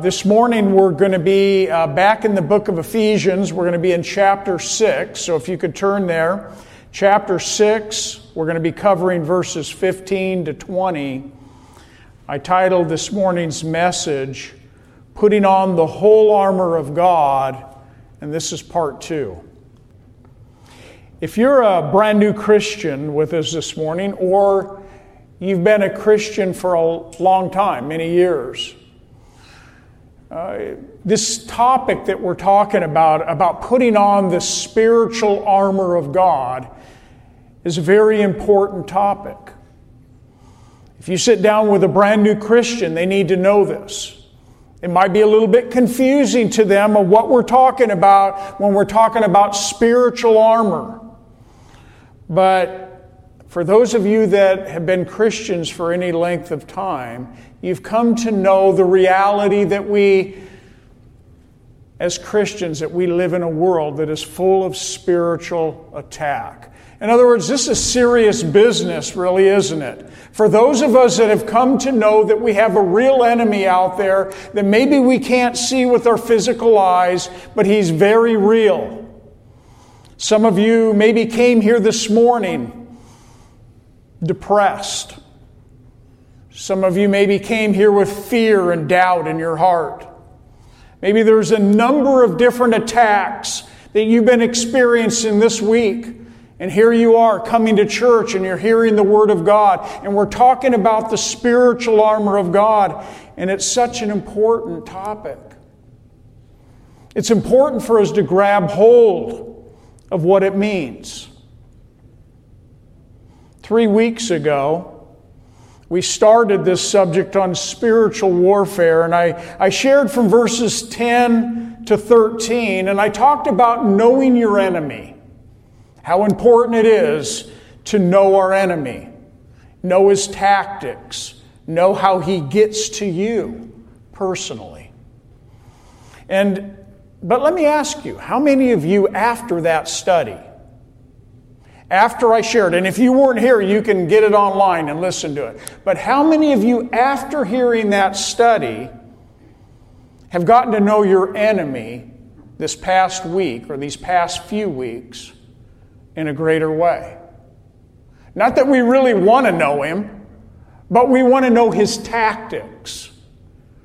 This morning we're going to be back in the book of Ephesians. We're going to be in chapter 6, so if you could turn there. Chapter 6, we're going to be covering verses 15 to 20. I titled this morning's message, Putting on the Whole Armor of God, and this is part 2. If you're a brand new Christian with us this morning, or you've been a Christian for a long time, many years, this topic that we're talking about putting on the spiritual armor of God, is a very important topic. If you sit down with a brand new Christian, they need to know this. It might be a little bit confusing to them of what we're talking about when we're talking about spiritual armor. But for those of you that have been Christians for any length of time, you've come to know the reality that we, as Christians, that we live in a world that is full of spiritual attack. In other words, this is serious business, really, isn't it? For those of us that have come to know that we have a real enemy out there that maybe we can't see with our physical eyes, but he's very real. Some of you maybe came here this morning depressed. Some of you maybe came here with fear and doubt in your heart. Maybe there's a number of different attacks that you've been experiencing this week. And here you are coming to church and you're hearing the Word of God. And we're talking about the spiritual armor of God. And it's such an important topic. It's important for us to grab hold of what it means. 3 weeks ago, we started this subject on spiritual warfare, and I shared from verses 10 to 13, and I talked about knowing your enemy, how important it is to know our enemy, know his tactics, know how he gets to you personally. But let me ask you, how many of you after that study, after I shared, and if you weren't here, you can get it online and listen to it. But how many of you, after hearing that study, have gotten to know your enemy this past week or these past few weeks in a greater way? Not that we really want to know him, but we want to know his tactics.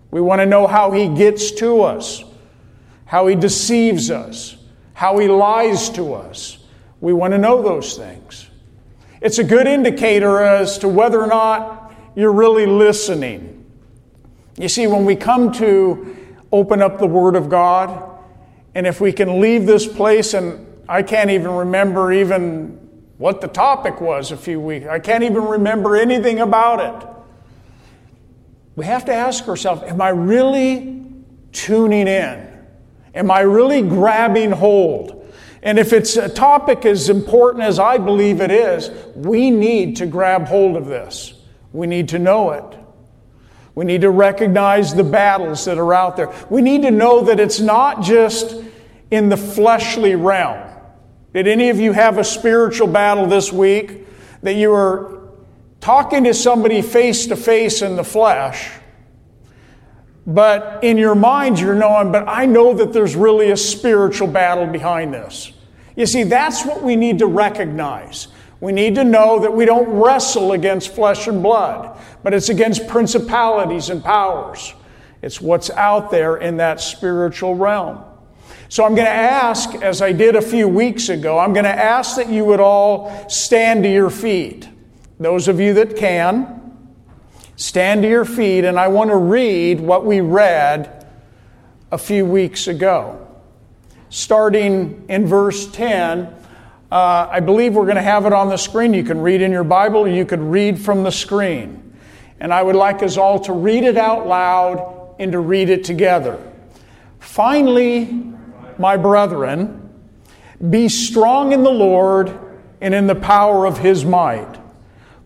We want to know how he gets to us, how he deceives us, how he lies to us. We want to know those things. It's a good indicator as to whether or not you're really listening. You see, when we come to open up the Word of God, and if we can leave this place, and I can't even remember even what the topic was a few weeks. I can't even remember anything about it. We have to ask ourselves, am I really tuning in? Am I really grabbing hold? And if it's a topic as important as I believe it is, we need to grab hold of this. We need to know it. We need to recognize the battles that are out there. We need to know that it's not just in the fleshly realm. Did any of you have a spiritual battle this week that you were talking to somebody face to face in the flesh, but in your mind you're knowing, but I know that there's really a spiritual battle behind this. You see, that's what we need to recognize. We need to know that we don't wrestle against flesh and blood, but it's against principalities and powers. It's what's out there in that spiritual realm. So I'm going to ask, as I did a few weeks ago, I'm going to ask that you would all stand to your feet. Those of you that can, stand to your feet, and I want to read what we read a few weeks ago. Starting in verse 10, I believe we're going to have it on the screen. You can read in your Bible, or you could read from the screen. And I would like us all to read it out loud and to read it together. Finally, my brethren, be strong in the Lord and in the power of His might.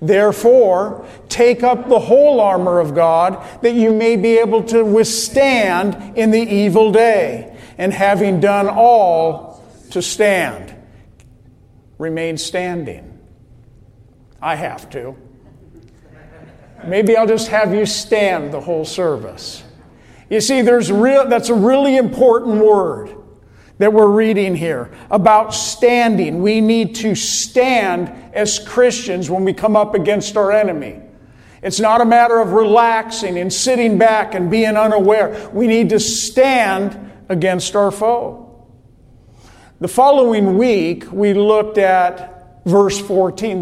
Therefore, take up the whole armor of God, that you may be able to withstand in the evil day, and having done all to stand. Remain standing. I have to. Maybe I'll just have you stand the whole service. You see, that's a really important word that we're reading here about standing. We need to stand as Christians when we come up against our enemy. It's not a matter of relaxing and sitting back and being unaware. We need to stand against our foe. The following week, we looked at verse 14.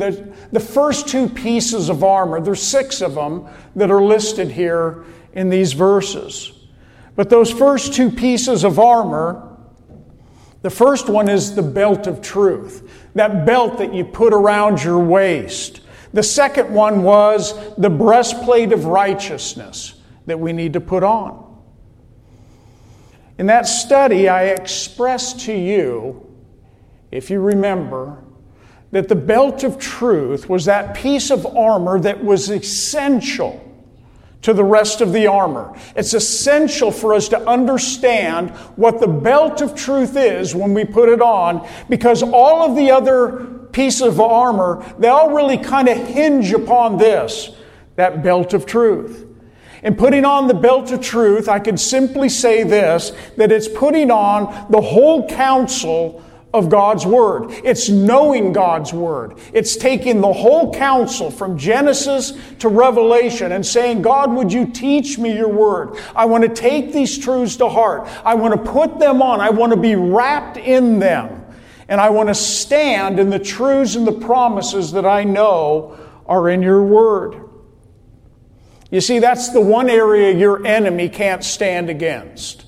The first two pieces of armor, there's six of them that are listed here in these verses. But those first two pieces of armor, the first one is the belt of truth, that belt that you put around your waist. The second one was the breastplate of righteousness that we need to put on. In that study, I expressed to you, if you remember, that the belt of truth was that piece of armor that was essential to the rest of the armor. It's essential for us to understand what the belt of truth is when we put it on, because all of the other pieces of armor, they all really kind of hinge upon this, that belt of truth. And putting on the belt of truth, I could simply say this, that it's putting on the whole counsel of God's Word. It's knowing God's Word. It's taking the whole counsel from Genesis to Revelation and saying, God, would you teach me your Word? I want to take these truths to heart. I want to put them on. I want to be wrapped in them. And I want to stand in the truths and the promises that I know are in your Word. You see, that's the one area your enemy can't stand against,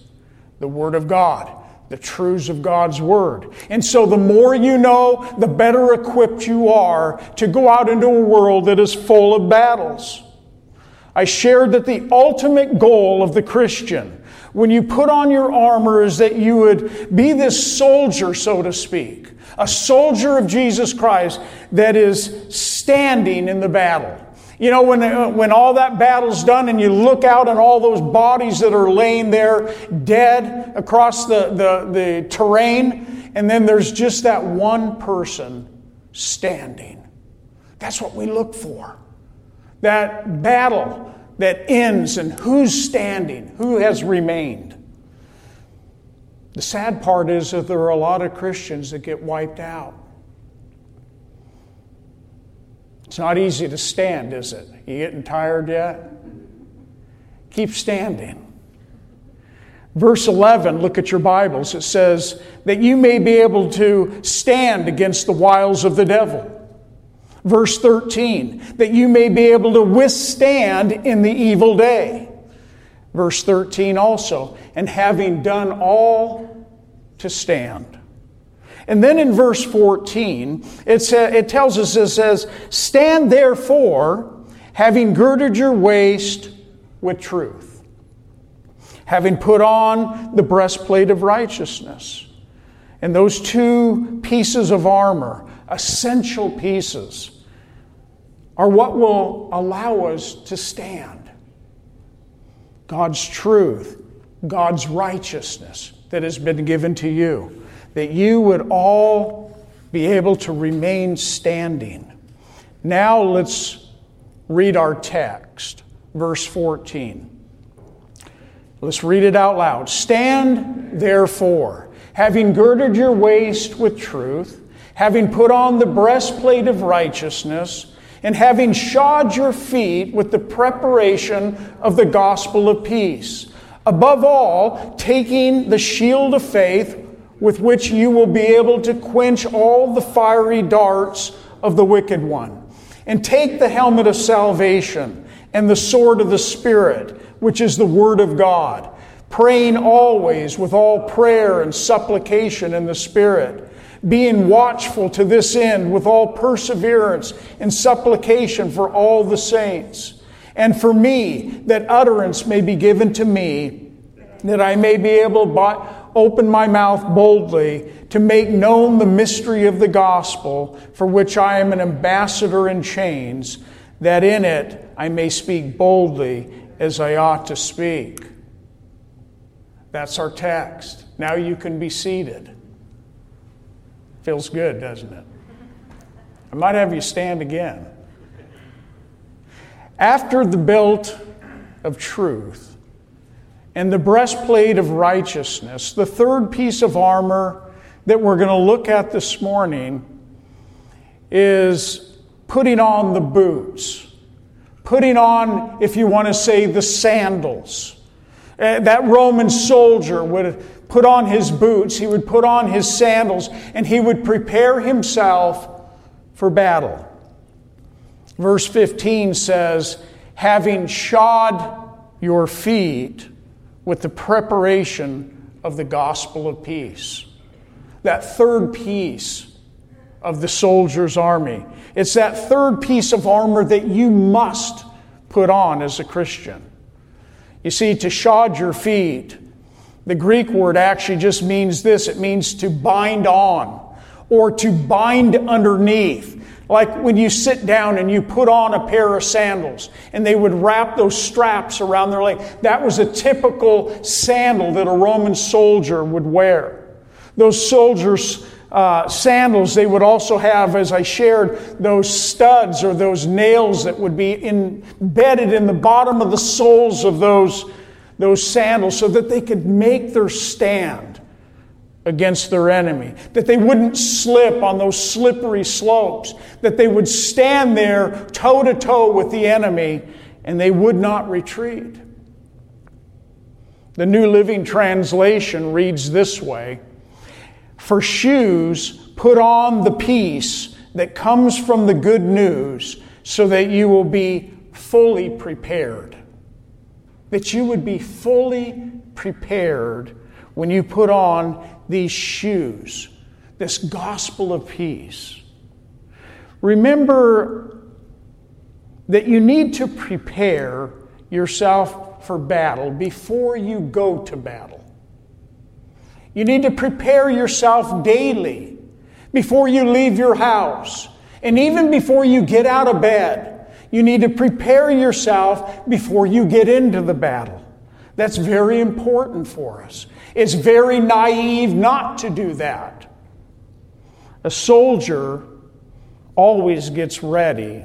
the Word of God, the truths of God's Word. And so the more you know, the better equipped you are to go out into a world that is full of battles. I shared that the ultimate goal of the Christian, when you put on your armor, is that you would be this soldier, so to speak, a soldier of Jesus Christ that is standing in the battle. You know, when all that battle's done and you look out and all those bodies that are laying there dead across the terrain, and then there's just that one person standing. That's what we look for. That battle that ends, and who's standing, who has remained. The sad part is that there are a lot of Christians that get wiped out. It's not easy to stand, is it? You getting tired yet? Keep standing. Verse 11, look at your Bibles. It says that you may be able to stand against the wiles of the devil. Verse 13, that you may be able to withstand in the evil day. Verse 13 also, and having done all to stand. And then in verse 14, it tells us, it says, stand therefore, having girded your waist with truth, having put on the breastplate of righteousness. And those two pieces of armor, essential pieces, are what will allow us to stand. God's truth, God's righteousness that has been given to you, that you would all be able to remain standing. Now let's read our text, verse 14. Let's read it out loud. Stand therefore, having girded your waist with truth, having put on the breastplate of righteousness, and having shod your feet with the preparation of the gospel of peace. Above all, taking the shield of faith, with which you will be able to quench all the fiery darts of the wicked one. And take the helmet of salvation and the sword of the Spirit, which is the Word of God, praying always with all prayer and supplication in the Spirit, being watchful to this end with all perseverance and supplication for all the saints, and for me, that utterance may be given to me, that I may be able by open my mouth boldly to make known the mystery of the gospel, for which I am an ambassador in chains, that in it I may speak boldly as I ought to speak." That's our text. Now you can be seated. Feels good, doesn't it? I might have you stand again. After the belt of truth and the breastplate of righteousness, the third piece of armor that we're going to look at this morning is putting on the boots. Putting on, if you want to say, the sandals. That Roman soldier would put on his boots, he would put on his sandals, and he would prepare himself for battle. Verse 15 says, "Having shod your feet with the preparation of the gospel of peace." That third piece of the soldier's army. It's that third piece of armor that you must put on as a Christian. You see, to shod your feet, the Greek word actually just means this. It means to bind on or to bind underneath. Like when you sit down and you put on a pair of sandals and they would wrap those straps around their leg. That was a typical sandal that a Roman soldier would wear. Those soldiers' sandals, they would also have, as I shared, those studs or those nails that would be embedded in the bottom of the soles of those sandals so that they could make their stand against their enemy, that they wouldn't slip on those slippery slopes, that they would stand there toe-to-toe with the enemy and they would not retreat. The New Living Translation reads this way, "For shoes, put on the peace that comes from the good news so that you will be fully prepared." That you would be fully prepared when you put on these shoes, this gospel of peace. Remember that you need to prepare yourself for battle before you go to battle. You need to prepare yourself daily before you leave your house. And even before you get out of bed, you need to prepare yourself before you get into the battle. That's very important for us. It's very naive not to do that. A soldier always gets ready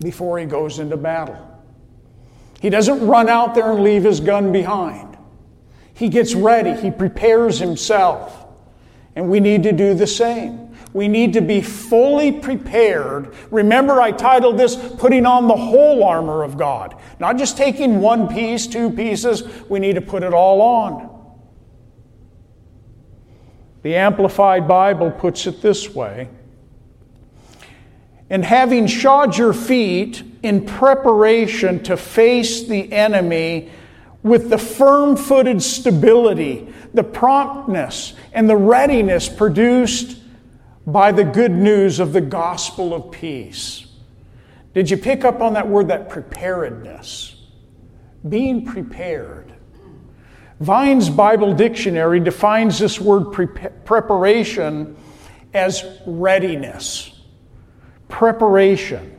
before he goes into battle. He doesn't run out there and leave his gun behind. He gets ready. He prepares himself. And we need to do the same. We need to be fully prepared. Remember, I titled this, Putting on the Whole Armor of God. Not just taking one piece, two pieces. We need to put it all on. The Amplified Bible puts it this way, "And having shod your feet in preparation to face the enemy with the firm-footed stability, the promptness, and the readiness produced by the good news of the gospel of peace." Did you pick up on that word, that preparedness? Being prepared. Vine's Bible Dictionary defines this word preparation as readiness. Preparation.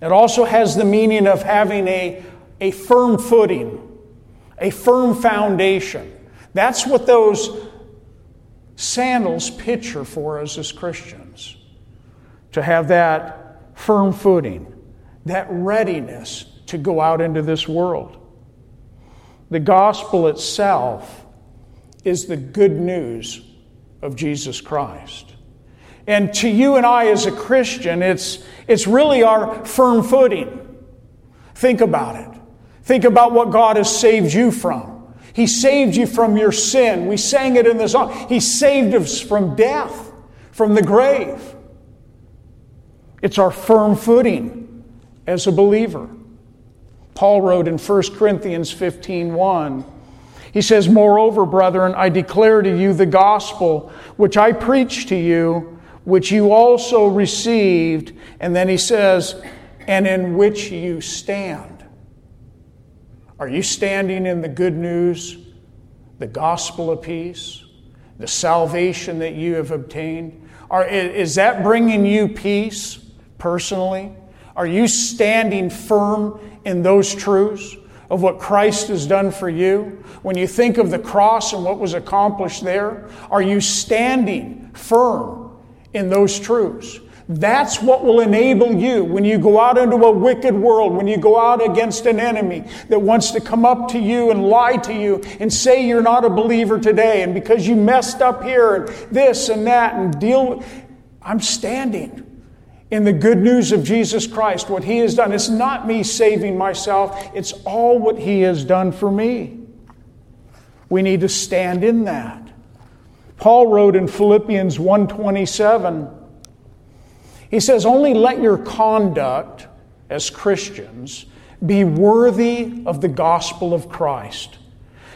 It also has the meaning of having a firm footing. A firm foundation. That's what those sandals picture for us as Christians. To have that firm footing, that readiness to go out into this world. The gospel itself is the good news of Jesus Christ. And to you and I as a Christian, it's really our firm footing. Think about it. Think about what God has saved you from. He saved you from your sin. We sang it in the song. He saved us from death, from the grave. It's our firm footing as a believer. Paul wrote in 1 Corinthians 15:1, he says, "Moreover, brethren, I declare to you the gospel which I preached to you, which you also received," and then he says, "and in which you stand." Are you standing in the good news, the gospel of peace, the salvation that you have obtained? Is that bringing you peace personally? Are you standing firm in those truths of what Christ has done for you? When you think of the cross and what was accomplished there, are you standing firm in those truths? That's what will enable you when you go out into a wicked world, when you go out against an enemy that wants to come up to you and lie to you and say you're not a believer today, and because you messed up here and this and that and deal with. I'm standing in the good news of Jesus Christ, what He has done. It's not me saving myself. It's all what He has done for me. We need to stand in that. Paul wrote in Philippians 1:27, he says, only let your conduct as Christians be worthy of the gospel of Christ,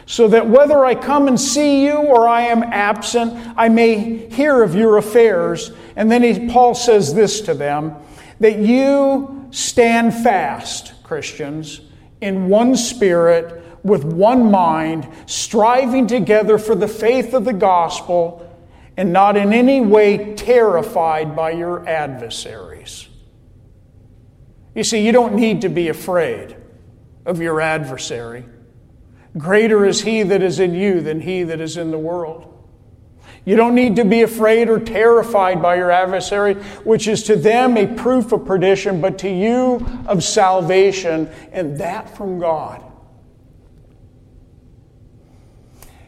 so that whether I come and see you or I am absent, I may hear of your affairs. And then Paul says this to them, that you stand fast, Christians, in one spirit, with one mind, striving together for the faith of the gospel, and not in any way terrified by your adversaries. You see, you don't need to be afraid of your adversary. Greater is he that is in you than he that is in the world. You don't need to be afraid or terrified by your adversary, which is to them a proof of perdition, but to you of salvation, and that from God.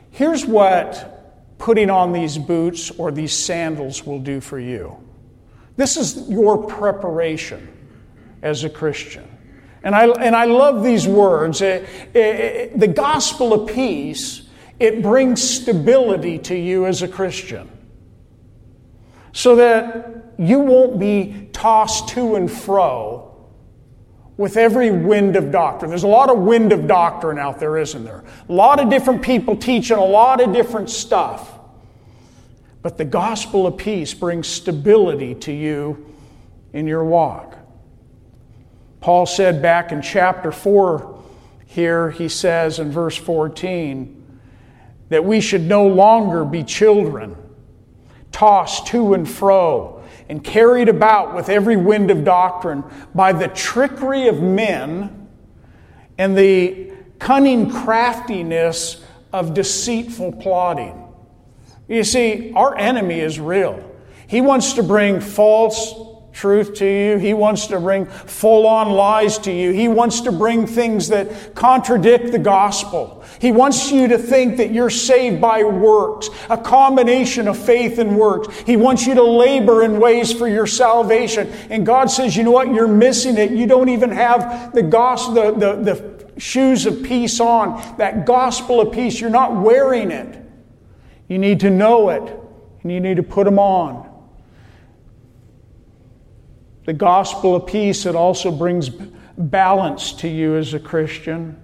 Here's what putting on these boots or these sandals will do for you. This is your preparation as a Christian. And I love these words. The gospel of peace, it brings stability to you as a Christian, so that you won't be tossed to and fro with every wind of doctrine. There's a lot of wind of doctrine out there, isn't there? A lot of different people teaching a lot of different stuff. But the gospel of peace brings stability to you in your walk. Paul said back in chapter 4 here, he says in verse 14, that we should no longer be children, tossed to and fro, and carried about with every wind of doctrine by the trickery of men and the cunning craftiness of deceitful plotting. You see, our enemy is real. He wants to bring false truth to you. He wants to bring full-on lies to you. He wants to bring things that contradict the gospel. He wants you to think that you're saved by works, a combination of faith and works. He wants you to labor in ways for your salvation. And God says, you know what? You're missing it. You don't even have the gospel, the shoes of peace on, that gospel of peace. You're not wearing it. You need to know it, and you need to put them on. The gospel of peace, it also brings balance to you as a Christian.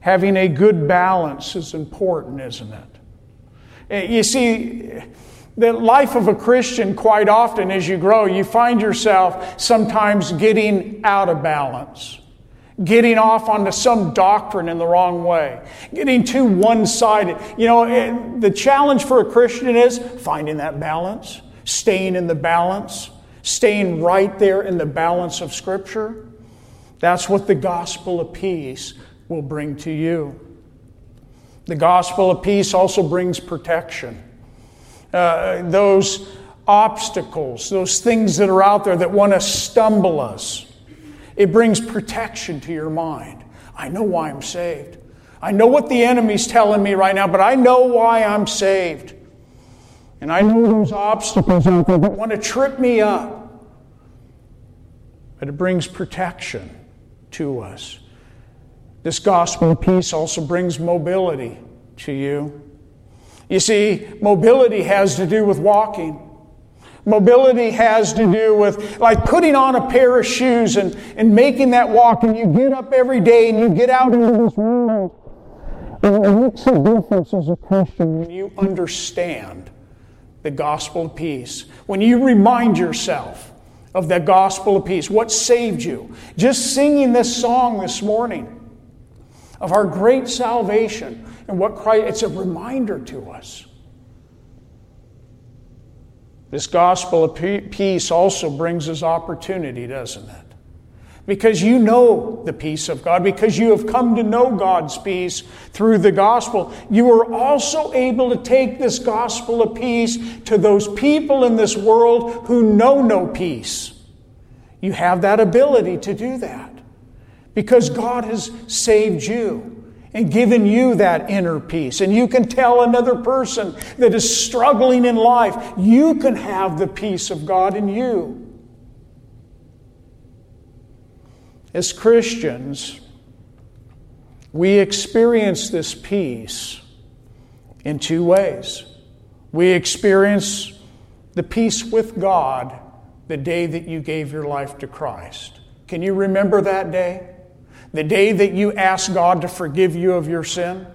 Having a good balance is important, isn't it? You see, the life of a Christian, quite often as you grow, you find yourself sometimes getting out of balance, getting off onto some doctrine in the wrong way, getting too one-sided. You know, the challenge for a Christian is finding that balance, staying in the balance, staying right there in the balance of Scripture. That's what the gospel of peace will bring to you. The gospel of peace also brings protection. Those obstacles, those things that are out there that want to stumble us, it brings protection to your mind. I know why I'm saved. I know what the enemy's telling me right now, but I know why I'm saved. And I know those obstacles out there that want to trip me up. But it brings protection to us. This gospel of peace also brings mobility to you. You see, mobility has to do with walking. Mobility has to do with like putting on a pair of shoes and making that walk. And you get up every day and you get out into this world. And it makes a difference as a Christian when you understand the gospel of peace. When you remind yourself of the gospel of peace, what saved you? Just singing this song this morning, of our great salvation and what Christ, it's a reminder to us. This gospel of peace also brings us opportunity, doesn't it? Because you know the peace of God, because you have come to know God's peace through the gospel, you are also able to take this gospel of peace to those people in this world who know no peace. You have that ability to do that because God has saved you and given you that inner peace. And you can tell another person that is struggling in life, you can have the peace of God in you. As Christians, we experience this peace in two ways. We experience the peace with God the day that you gave your life to Christ. Can you remember that day? The day that you asked God to forgive you of your sin?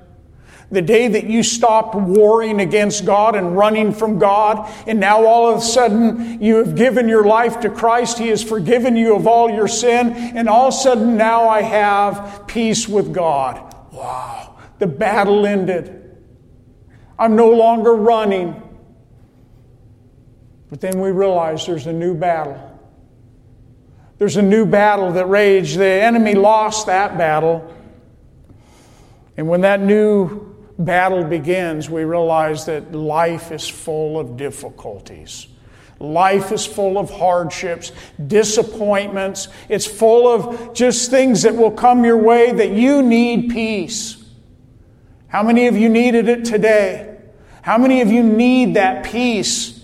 The day that you stopped warring against God and running from God, and now all of a sudden you have given your life to Christ. He has forgiven you of all your sin, and all of a sudden now I have peace with God. Wow, the battle ended. I'm no longer running. But then we realize there's a new battle. There's a new battle that raged. The enemy lost that battle. And when that new battle begins, we realize that life is full of difficulties. Life is full of hardships, disappointments. It's full of just things that will come your way that you need peace. How many of you needed it today? How many of you need that peace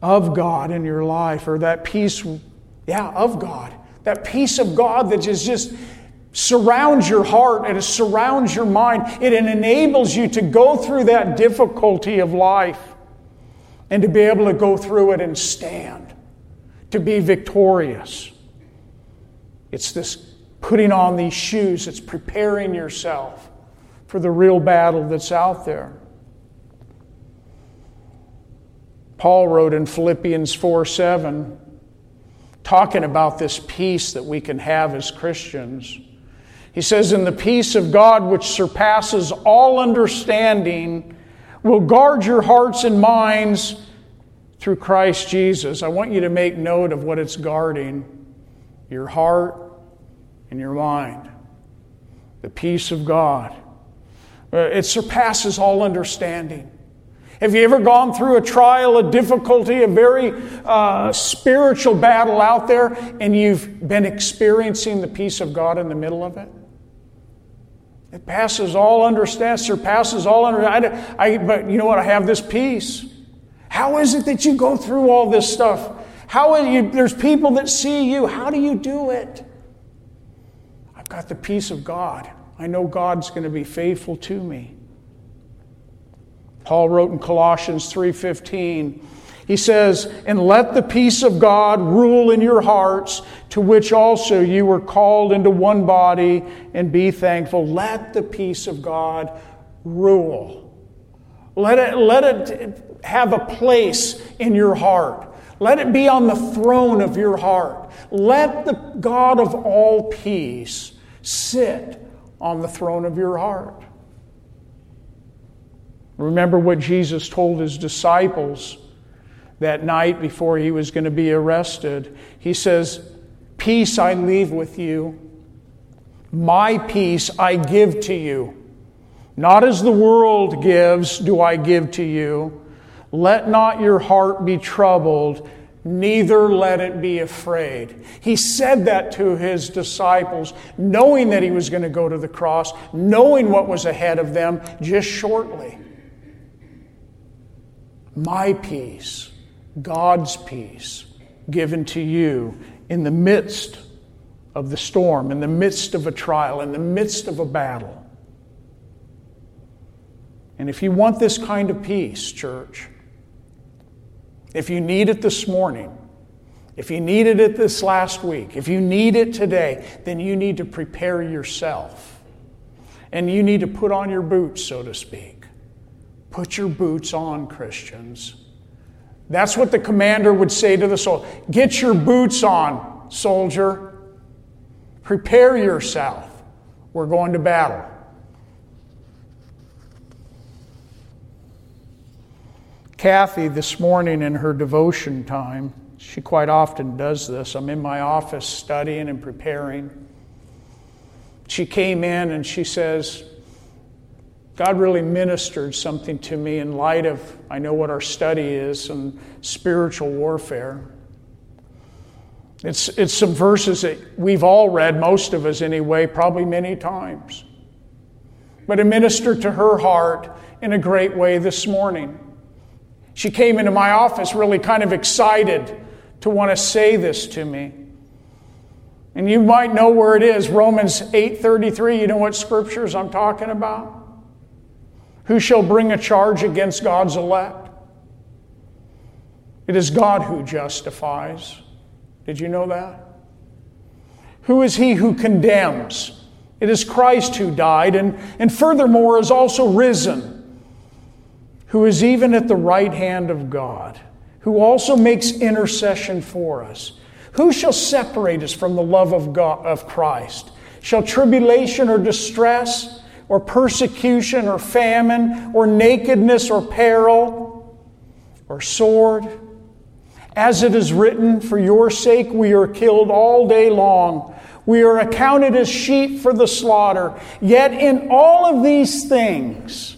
of God in your life, or that peace, of God, that peace of God that is just surrounds your heart and it surrounds your mind. It enables you to go through that difficulty of life and to be able to go through it and stand, to be victorious. It's this putting on these shoes. It's preparing yourself for the real battle that's out there. Paul wrote in Philippians 4:7, talking about this peace that we can have as Christians. He says, "And the peace of God, which surpasses all understanding, will guard your hearts and minds through Christ Jesus." I want you to make note of what it's guarding, your heart and your mind. The peace of God. It surpasses all understanding. Have you ever gone through a trial, a difficulty, a very spiritual battle out there, and you've been experiencing the peace of God in the middle of it? It passes all understanding, surpasses all understanding. But you know what? I have this peace. How is it that you go through all this stuff? There's people that see you. How do you do it? I've got the peace of God. I know God's going to be faithful to me. Paul wrote in Colossians 3:15, he says, "And let the peace of God rule in your hearts, to which also you were called into one body, and be thankful." Let the peace of God rule. Let it have a place in your heart. Let it be on the throne of your heart. Let the God of all peace sit on the throne of your heart. Remember what Jesus told his disciples that night before he was going to be arrested. He says, "Peace I leave with you. My peace I give to you. Not as the world gives do I give to you. Let not your heart be troubled, neither let it be afraid." He said that to his disciples, knowing that he was going to go to the cross, knowing what was ahead of them just shortly. My peace, God's peace, given to you in the midst of the storm, in the midst of a trial, in the midst of a battle. And if you want this kind of peace, church, if you need it this morning, if you needed it this last week, if you need it today, then you need to prepare yourself. And you need to put on your boots, so to speak. Put your boots on, Christians. That's what the commander would say to the soldier. Get your boots on, soldier. Prepare yourself. We're going to battle. Kathy, this morning in her devotion time, she quite often does this. I'm in my office studying and preparing. She came in and she says, God really ministered something to me in light of, I know what our study is, and spiritual warfare. It's some verses that we've all read, most of us anyway, probably many times. But it ministered to her heart in a great way this morning. She came into my office really kind of excited to want to say this to me. And you might know where it is, Romans 8:33. You know what scriptures I'm talking about? Who shall bring a charge against God's elect? It is God who justifies. Did you know that? Who is he who condemns? It is Christ who died and furthermore is also risen, who is even at the right hand of God, who also makes intercession for us. Who shall separate us from the love of God, of Christ? Shall tribulation or distress or persecution or famine or nakedness or peril or sword? As it is written, for your sake we are killed all day long. We are accounted as sheep for the slaughter. Yet in all of these things,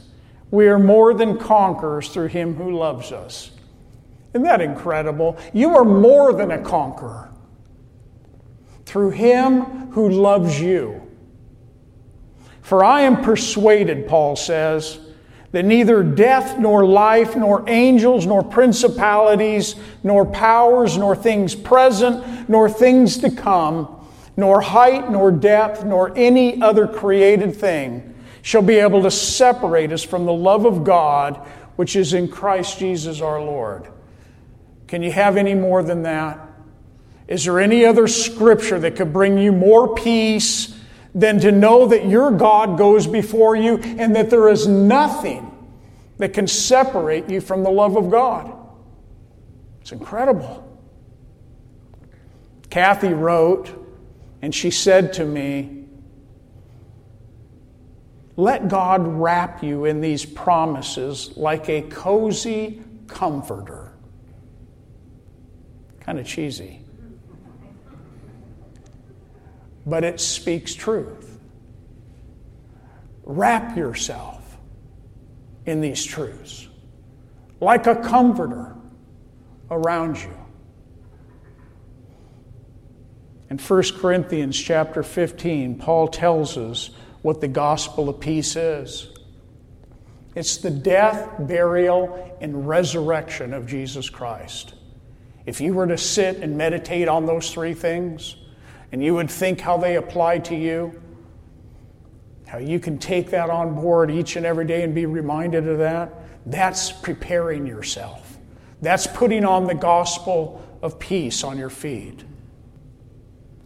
we are more than conquerors through him who loves us. Isn't that incredible? You are more than a conqueror through him who loves you. For I am persuaded, Paul says, that neither death nor life, nor angels, nor principalities, nor powers, nor things present, nor things to come, nor height, nor depth, nor any other created thing shall be able to separate us from the love of God, which is in Christ Jesus our Lord. Can you have any more than that? Is there any other scripture that could bring you more peace than to know that your God goes before you and that there is nothing that can separate you from the love of God? It's incredible. Kathy wrote, and she said to me, let God wrap you in these promises like a cozy comforter. Kind of cheesy. But it speaks truth. Wrap yourself in these truths like a comforter around you. In 1 Corinthians chapter 15, Paul tells us what the gospel of peace is. It's the death, burial, and resurrection of Jesus Christ. If you were to sit and meditate on those three things, and you would think how they apply to you, how you can take that on board each and every day and be reminded of that, that's preparing yourself. That's putting on the gospel of peace on your feet.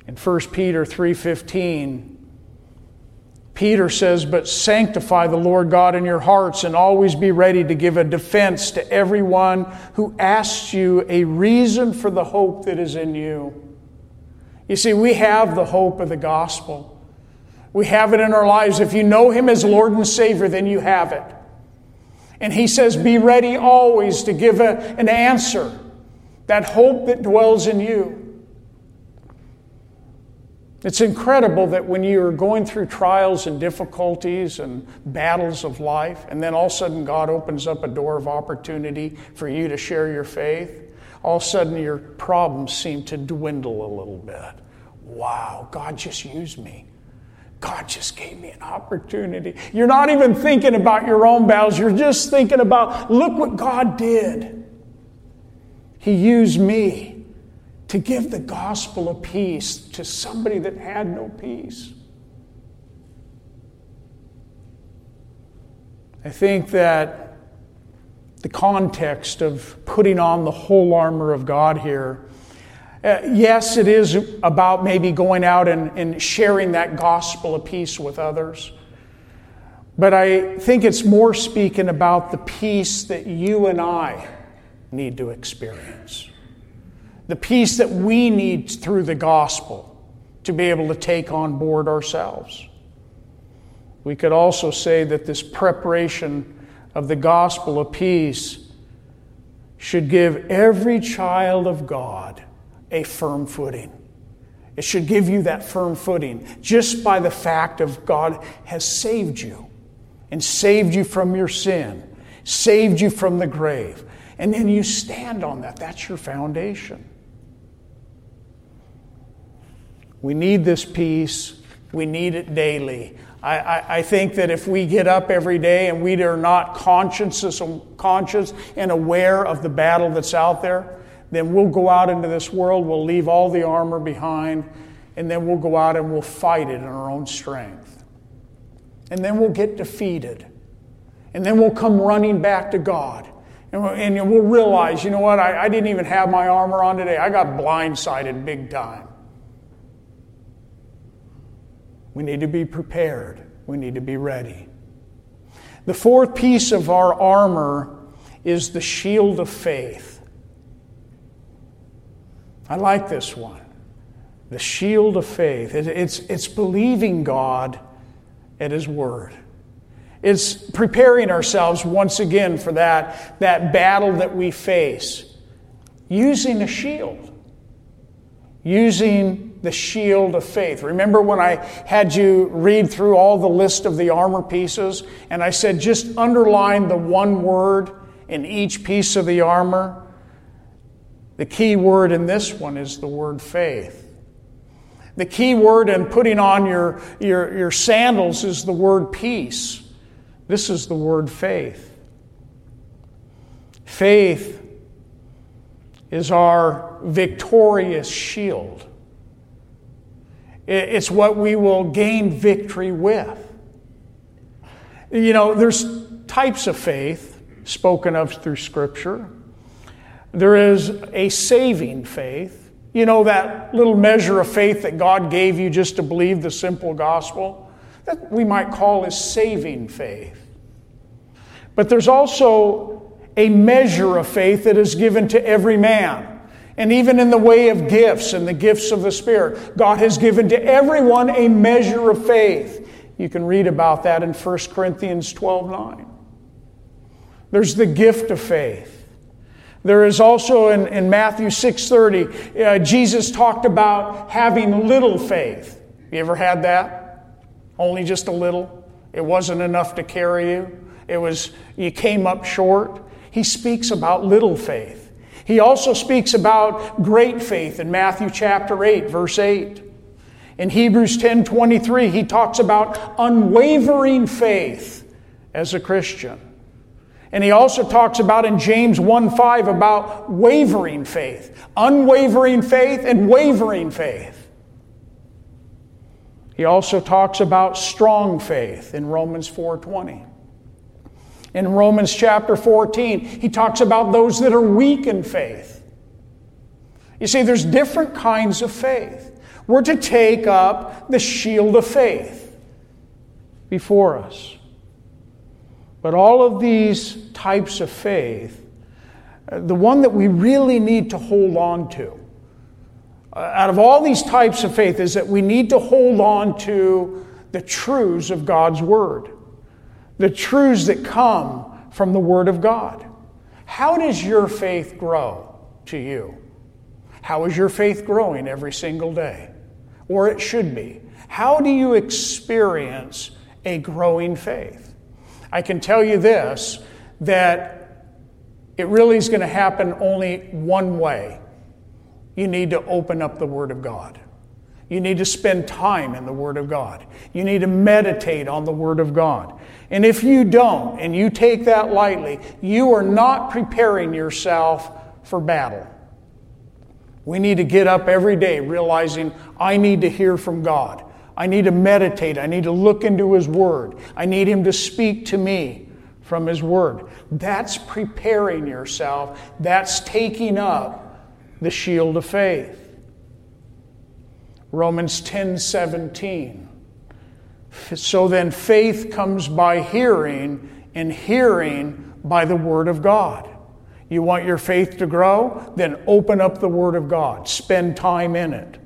In 1 Peter 3:15, Peter says, but sanctify the Lord God in your hearts and always be ready to give a defense to everyone who asks you a reason for the hope that is in you. You see, we have the hope of the gospel. We have it in our lives. If you know him as Lord and Savior, then you have it. And he says, be ready always to give an answer, that hope that dwells in you. It's incredible that when you're going through trials and difficulties and battles of life, and then all of a sudden God opens up a door of opportunity for you to share your faith, all of a sudden your problems seem to dwindle a little bit. Wow, God just used me. God just gave me an opportunity. You're not even thinking about your own battles. You're just thinking about, look what God did. He used me to give the gospel of peace to somebody that had no peace. I think that the context of putting on the whole armor of God here, yes, it is about maybe going out and sharing that gospel of peace with others. But I think it's more speaking about the peace that you and I need to experience. The peace that we need through the gospel to be able to take on board ourselves. We could also say that this preparation of the gospel of peace should give every child of God a firm footing. It should give you that firm footing just by the fact of God has saved you and saved you from your sin, saved you from the grave. And then you stand on that. That's your foundation. We need this peace. We need it daily. I think that if we get up every day and we are not conscious and aware of the battle that's out there, then we'll go out into this world, we'll leave all the armor behind, and then we'll go out and we'll fight it in our own strength. And then we'll get defeated. And then we'll come running back to God. And we'll realize, you know what, I didn't even have my armor on today. I got blindsided big time. We need to be prepared. We need to be ready. The fourth piece of our armor is the shield of faith. I like this one. The shield of faith. It's believing God at His Word. It's preparing ourselves once again for that battle that we face. Using a shield. Using the shield of faith. Remember when I had you read through all the list of the armor pieces, and I said just underline the one word in each piece of the armor? The key word in this one is the word faith. The key word in putting on your sandals is the word peace. This is the word faith. Faith is our victorious shield. It's what we will gain victory with. You know, there's types of faith spoken of through Scripture. There is a saving faith. You know, that little measure of faith that God gave you just to believe the simple gospel, that we might call as saving faith. But there's also a measure of faith that is given to every man. And even in the way of gifts and the gifts of the Spirit, God has given to everyone a measure of faith. You can read about that in 1 Corinthians 12:9. There's the gift of faith. There is also in Matthew 6:30, Jesus talked about having little faith. You ever had that? Only just a little? It wasn't enough to carry you. You came up short. He speaks about little faith. He also speaks about great faith in Matthew chapter 8, verse 8. In Hebrews 10:23, he talks about unwavering faith as a Christian. And he also talks about in James 1:5 about wavering faith, unwavering faith and wavering faith. He also talks about strong faith in Romans 4:20. In Romans chapter 14, he talks about those that are weak in faith. You see, there's different kinds of faith. We're to take up the shield of faith before us. But all of these types of faith, the one that we really need to hold on to, out of all these types of faith, is that we need to hold on to the truths of God's Word. The truths that come from the Word of God. How does your faith grow to you? How is your faith growing every single day? Or it should be. How do you experience a growing faith? I can tell you this, that it really is going to happen only one way. You need to open up the Word of God. You need to spend time in the Word of God. You need to meditate on the Word of God. And if you don't, and you take that lightly, you are not preparing yourself for battle. We need to get up every day realizing, I need to hear from God. I need to meditate. I need to look into His Word. I need Him to speak to me from His Word. That's preparing yourself. That's taking up the shield of faith. Romans 10:17. So then faith comes by hearing, and hearing by the Word of God. You want your faith to grow? Then open up the Word of God. Spend time in it.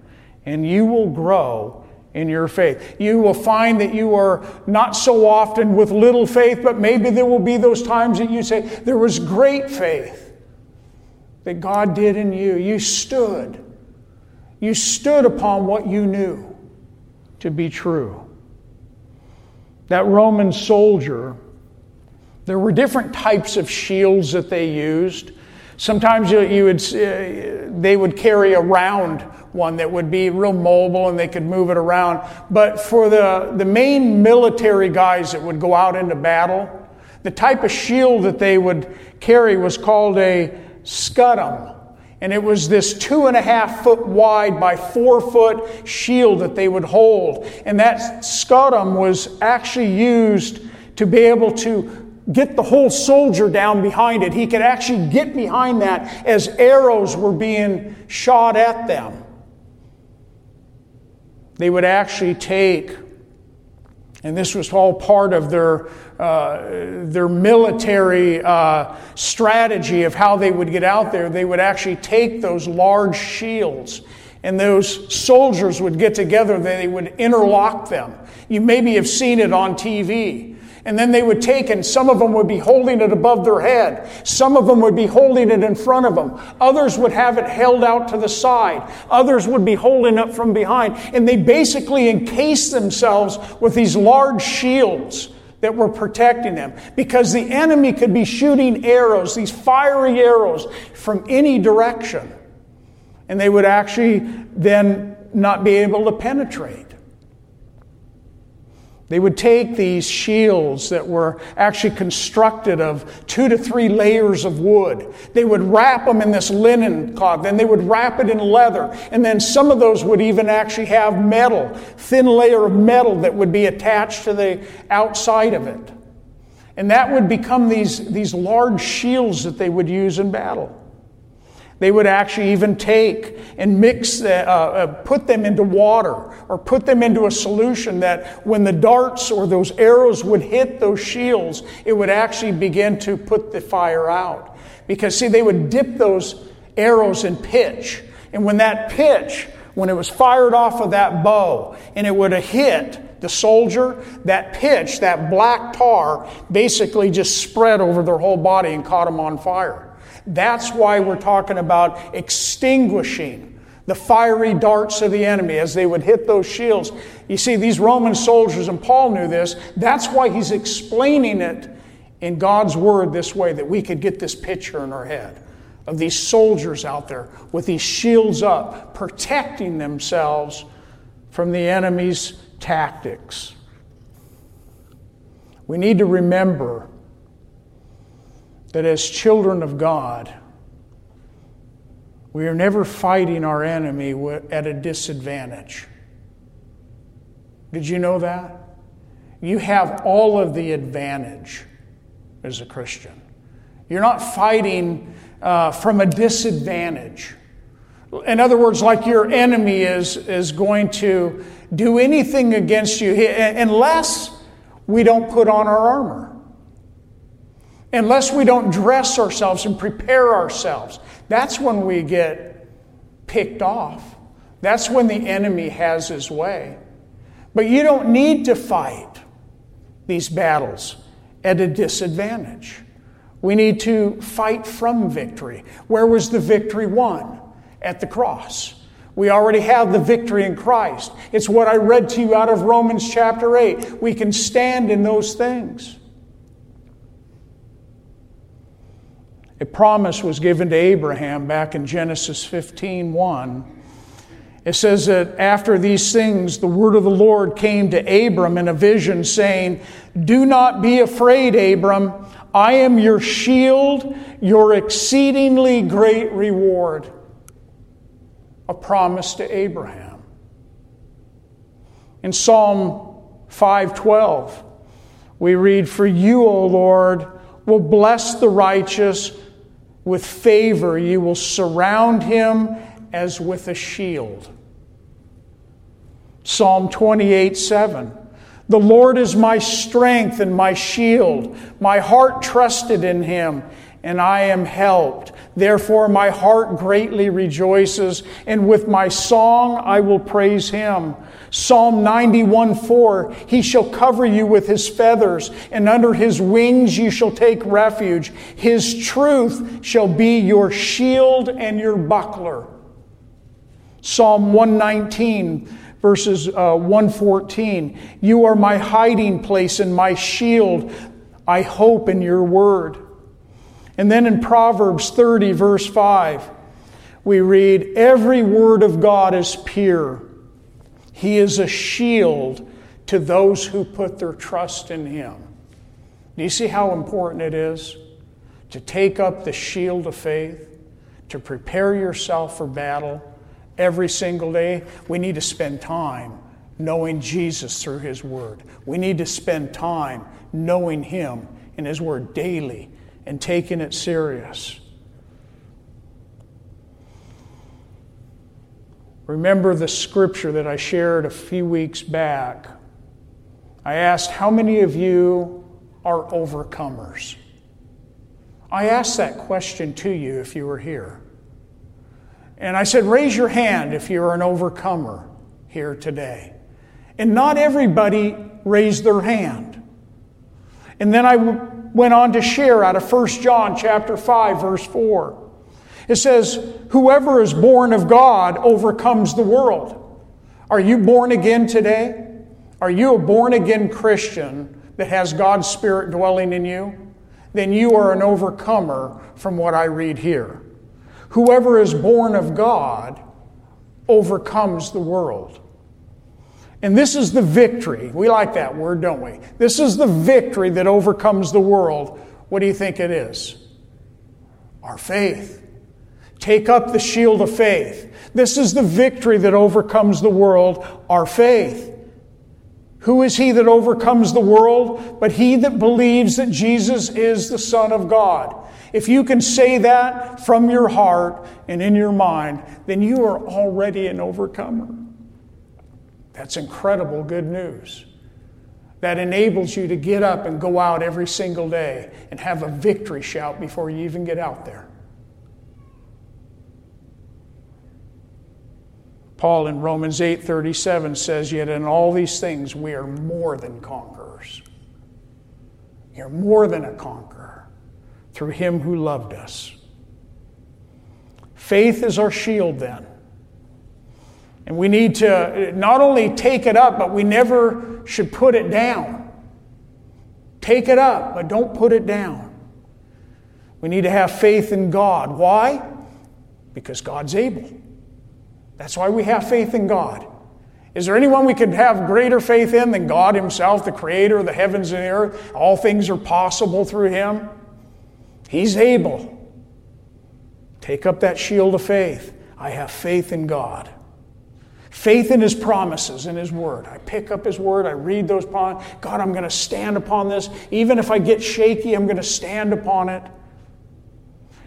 And you will grow in your faith. You will find that you are not so often with little faith, but maybe there will be those times that you say, there was great faith that God did in you. You stood. You stood upon what you knew to be true. That Roman soldier, there were different types of shields that they used. Sometimes they would carry a round one that would be real mobile and they could move it around. But for the main military guys that would go out into battle, the type of shield that they would carry was called a scudam. And it was this 2.5 foot wide by 4 foot shield that they would hold. And that scudam was actually used to be able to get the whole soldier down behind it. He could actually get behind that as arrows were being shot at them. They would actually take, and this was all part of their military strategy of how they would get out there. They would actually take those large shields, and those soldiers would get together. They would interlock them. You maybe have seen it on TV. And then they would take, and some of them would be holding it above their head. Some of them would be holding it in front of them. Others would have it held out to the side. Others would be holding it from behind. And they basically encased themselves with these large shields that were protecting them, because the enemy could be shooting arrows, these fiery arrows, from any direction. And they would actually then not be able to penetrate. They would take these shields that were actually constructed of 2 to 3 layers of wood. They would wrap them in this linen cloth. Then they would wrap it in leather. And then some of those would even actually have metal, thin layer of metal that would be attached to the outside of it. And that would become these large shields that they would use in battle. They would actually even take and mix, put them into water or put them into a solution that when the darts or those arrows would hit those shields, it would actually begin to put the fire out. Because, see, they would dip those arrows in pitch. And when that pitch, when it was fired off of that bow and it would have hit the soldier, that pitch, that black tar, basically just spread over their whole body and caught them on fire. That's why we're talking about extinguishing the fiery darts of the enemy as they would hit those shields. You see, these Roman soldiers, and Paul knew this, that's why he's explaining it in God's Word this way, that we could get this picture in our head of these soldiers out there with these shields up, protecting themselves from the enemy's tactics. We need to remember that as children of God, we are never fighting our enemy at a disadvantage. Did you know that? You have all of the advantage as a Christian. You're not fighting from a disadvantage. In other words, like your enemy is going to do anything against you unless we don't put on our armor. Unless we don't dress ourselves and prepare ourselves, that's when we get picked off. That's when the enemy has his way. But you don't need to fight these battles at a disadvantage. We need to fight from victory. Where was the victory won? At the cross. We already have the victory in Christ. It's what I read to you out of Romans chapter 8. We can stand in those things. A promise was given to Abraham back in Genesis 15:1. It says that after these things, the word of the Lord came to Abram in a vision saying, "Do not be afraid, Abram. I am your shield, your exceedingly great reward." A promise to Abraham. In Psalm 5:12, we read, "For you, O Lord, will bless the righteous. With favor, you will surround him as with a shield." Psalm 28:7. "The Lord is my strength and my shield. My heart trusted in him, and I am helped. Therefore my heart greatly rejoices, and with my song I will praise him. Psalm 91:4, he shall cover you with his feathers, and under his wings you shall take refuge. His truth shall be your shield and your buckler. Psalm 119, verses 114, you are my hiding place and my shield. I hope in your word. And then in Proverbs 30, verse 5, we read, every word of God is pure. He is a shield to those who put their trust in him. Do you see how important it is to take up the shield of faith, to prepare yourself for battle every single day? We need to spend time knowing Jesus through his word. We need to spend time knowing him and his word daily and taking it serious. Remember the scripture that I shared a few weeks back. I asked, how many of you are overcomers? I asked that question to you if you were here. And I said, raise your hand if you're an overcomer here today. And not everybody raised their hand. And then I went on to share out of 1 John chapter 5, verse 4. It says, whoever is born of God overcomes the world. Are you born again today? Are you a born-again Christian that has God's Spirit dwelling in you? Then you are an overcomer from what I read here. Whoever is born of God overcomes the world. And this is the victory. We like that word, don't we? This is the victory that overcomes the world. What do you think it is? Our faith. Take up the shield of faith. This is the victory that overcomes the world, our faith. Who is he that overcomes the world? But he that believes that Jesus is the Son of God. If you can say that from your heart and in your mind, then you are already an overcomer. That's incredible good news. That enables you to get up and go out every single day and have a victory shout before you even get out there. Paul in Romans 8:37 says, yet in all these things we are more than conquerors. You're more than a conqueror through him who loved us. Faith is our shield then. And we need to not only take it up, but we never should put it down. Take it up, but don't put it down. We need to have faith in God. Why? Because God's able. That's why we have faith in God. Is there anyone we could have greater faith in than God himself, the creator of the heavens and the earth? All things are possible through him. He's able. Take up that shield of faith. I have faith in God. Faith in his promises, in his word. I pick up his word. I read those promises. God, I'm going to stand upon this. Even if I get shaky, I'm going to stand upon it.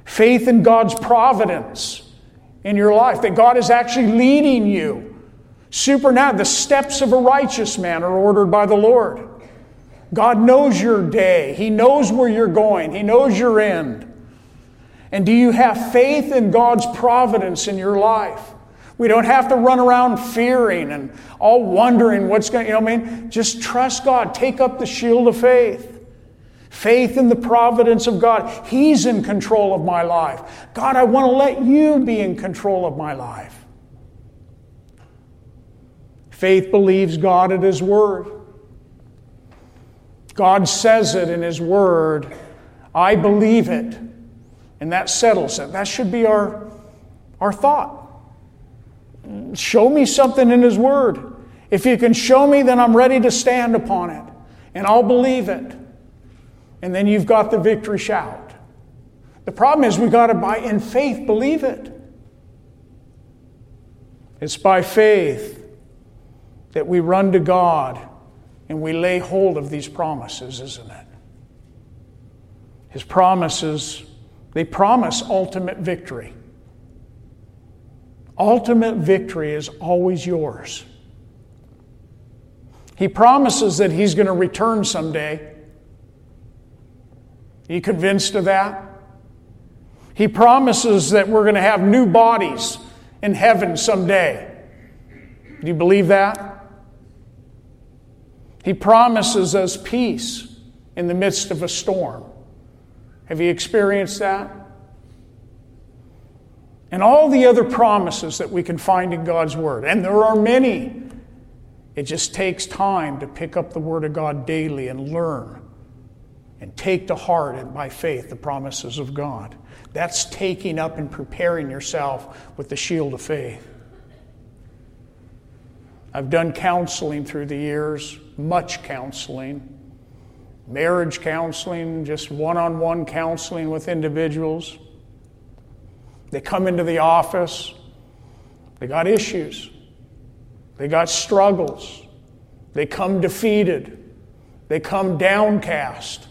Faith in God's providence in your life, that God is actually leading you. Supernatural, the steps of a righteous man are ordered by the Lord. God knows your day. He knows where you're going. He knows your end. And do you have faith in God's providence in your life? We don't have to run around fearing and all wondering what's going to, Just trust God. Take up the shield of faith. Faith in the providence of God. He's in control of my life. God, I want to let you be in control of my life. Faith believes God at his word. God says it in his word. I believe it. And that settles it. That should be our thought. Show me something in his word. If you can show me, then I'm ready to stand upon it. And I'll believe it. And then you've got the victory shout. The problem is we got to, by in faith, believe it. It's by faith that we run to God and we lay hold of these promises, isn't it? His promises, they promise ultimate victory. Ultimate victory is always yours. He promises that he's going to return someday. Are you convinced of that? He promises that we're going to have new bodies in heaven someday. Do you believe that? He promises us peace in the midst of a storm. Have you experienced that? And all the other promises that we can find in God's Word. And there are many. It just takes time to pick up the Word of God daily and learn and take to heart and by faith the promises of God. That's taking up and preparing yourself with the shield of faith. I've done counseling through the years, much counseling, marriage counseling, just one-on-one counseling with individuals. They come into the office, they got issues, they got struggles, they come defeated, they come downcast,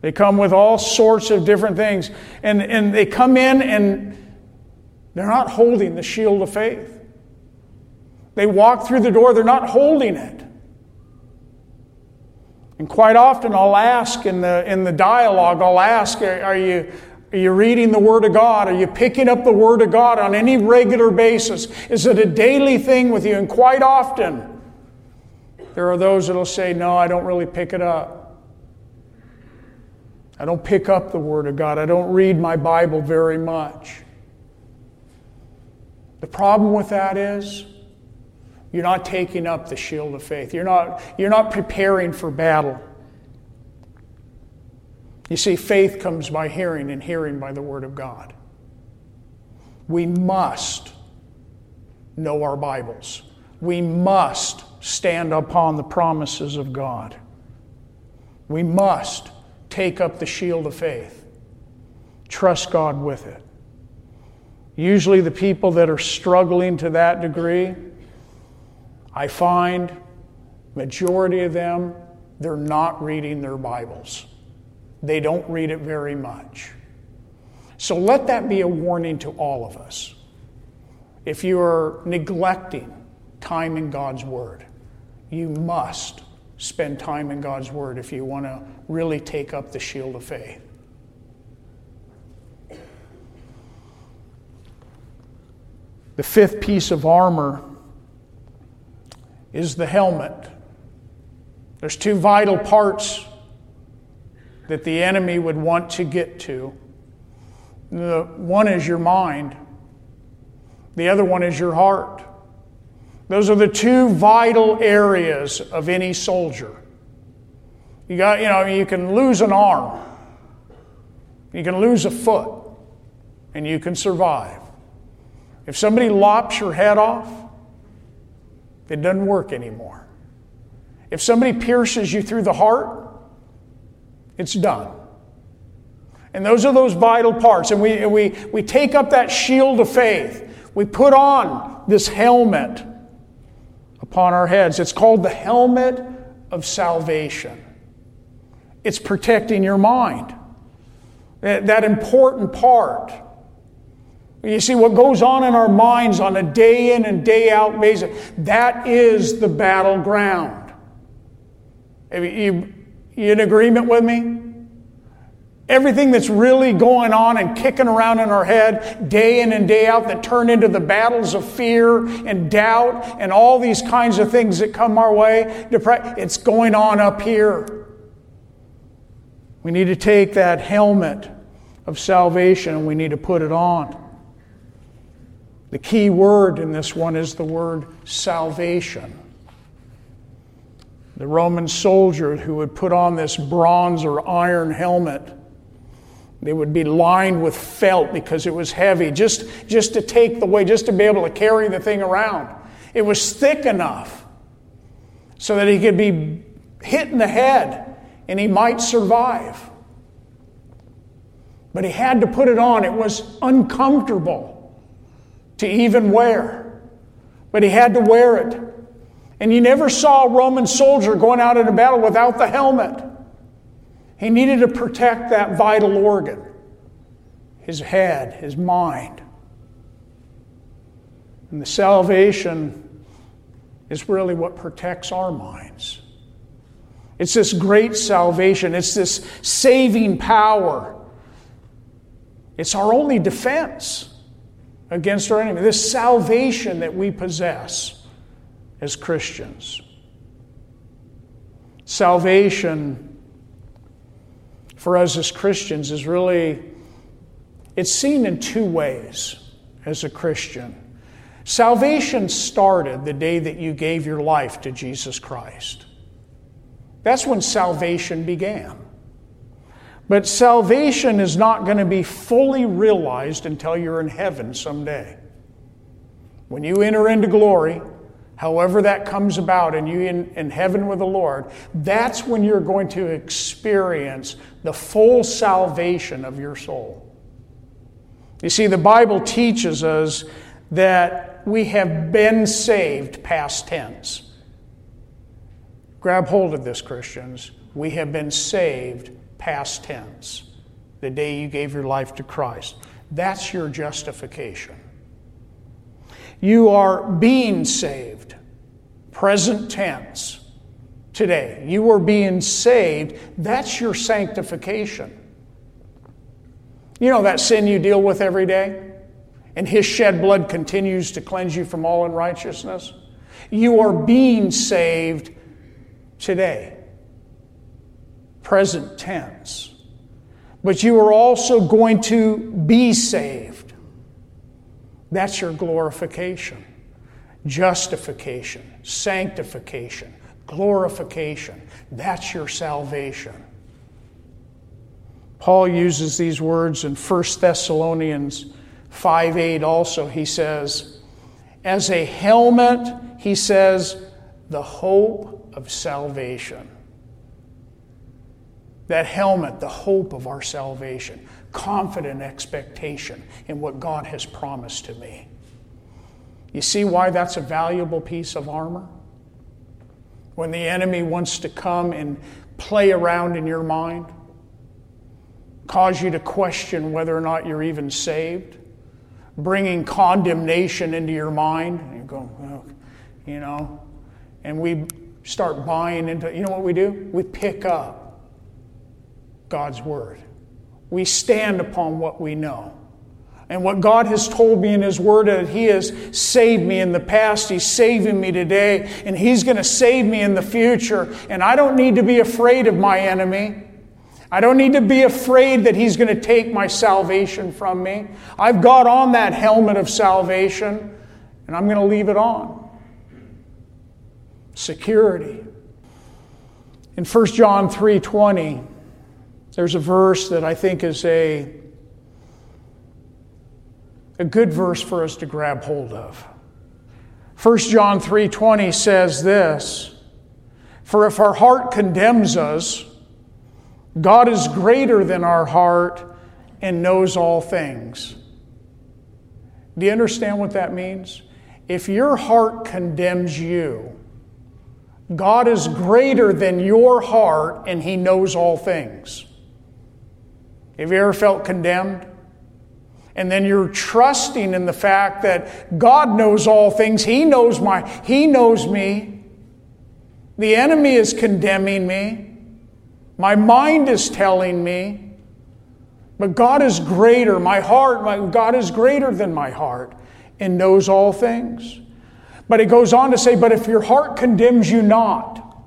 they come with all sorts of different things, and they come in and they're not holding the shield of faith. They walk through the door, they're not holding it. And quite often I'll ask in the dialogue, I'll ask, are you reading the Word of God? Are you picking up the Word of God on any regular basis? Is it a daily thing with you? And quite often, there are those that will say, no, I don't really pick it up. I don't pick up the Word of God. I don't read my Bible very much. The problem with that is you're not taking up the shield of faith. You're not preparing for battle. You see, faith comes by hearing, and hearing by the Word of God. We must know our Bibles. We must stand upon the promises of God. We must take up the shield of faith. Trust God with it. Usually the people that are struggling to that degree, I find majority of them, they're not reading their Bibles. They don't read it very much. So let that be a warning to all of us. If you are neglecting time in God's Word, you must spend time in God's Word if you want to really take up the shield of faith. The fifth piece of armor is the helmet. There's two vital parts that the enemy would want to get to. The one is your mind. The other one is your heart. Those are the two vital areas of any soldier. You can lose an arm. You can lose a foot. And you can survive. If somebody lops your head off, it doesn't work anymore. If somebody pierces you through the heart, it's done. And those are those vital parts. And we take up that shield of faith. We put on this helmet upon our heads. It's called the helmet of salvation. It's protecting your mind. That important part. You see, what goes on in our minds on a day in and day out basis, that is the battleground. You in agreement with me? Everything that's really going on and kicking around in our head day in and day out that turn into the battles of fear and doubt and all these kinds of things that come our way, it's going on up here. We need to take that helmet of salvation and we need to put it on. The key word in this one is the word salvation. The Roman soldier who would put on this bronze or iron helmet, they would be lined with felt because it was heavy, just to take the weight, just to be able to carry the thing around. It was thick enough so that he could be hit in the head and he might survive. But he had to put it on. It was uncomfortable to even wear, but he had to wear it. And you never saw a Roman soldier going out into battle without the helmet. He needed to protect that vital organ, his head, his mind. And the salvation is really what protects our minds. It's this great salvation. It's this saving power It's our only defense against our enemy, this salvation that we possess as Christians. Salvation for us as Christians is really, it's seen in two ways as a Christian. Salvation started the day that you gave your life to Jesus Christ. That's when salvation began. But salvation is not going to be fully realized until you're in heaven someday. When you enter into glory, however that comes about, and you in heaven with the Lord, that's when you're going to experience the full salvation of your soul. You see, the Bible teaches us that we have been saved, past tense. Grab hold of this, Christians. We have been saved, past tense, the day you gave your life to Christ. That's your justification. You are being saved, present tense, today. You are being saved. That's your sanctification. You know that sin you deal with every day? And His shed blood continues to cleanse you from all unrighteousness? You are being saved today. Present tense. But you are also going to be saved. That's your glorification, justification, sanctification, glorification. That's your salvation. Paul uses these words in 1 Thessalonians 5:8 also. He says, as a helmet, he says, the hope of salvation. That helmet, the hope of our salvation, confident expectation in what God has promised to me. You see why that's a valuable piece of armor? When the enemy wants to come and play around in your mind, cause you to question whether or not you're even saved, bringing condemnation into your mind, and you're going, well, you know, and we start buying into, you know what we do? We pick up God's word. We stand upon what we know. And what God has told me in His word, that He has saved me in the past, He's saving me today, and He's going to save me in the future. And I don't need to be afraid of my enemy. I don't need to be afraid that he's going to take my salvation from me. I've got on that helmet of salvation, and I'm going to leave it on. Security. In 1 John 3:20, there's a verse that I think is a good verse for us to grab hold of. 1 John 3:20 says this, for if our heart condemns us, God is greater than our heart and knows all things. Do you understand what that means? If your heart condemns you, God is greater than your heart and He knows all things. Have you ever felt condemned? And then you're trusting in the fact that God knows all things. He knows me. The enemy is condemning me. My mind is telling me. But God is greater. God is greater than my heart and knows all things. But it goes on to say, but if your heart condemns you not,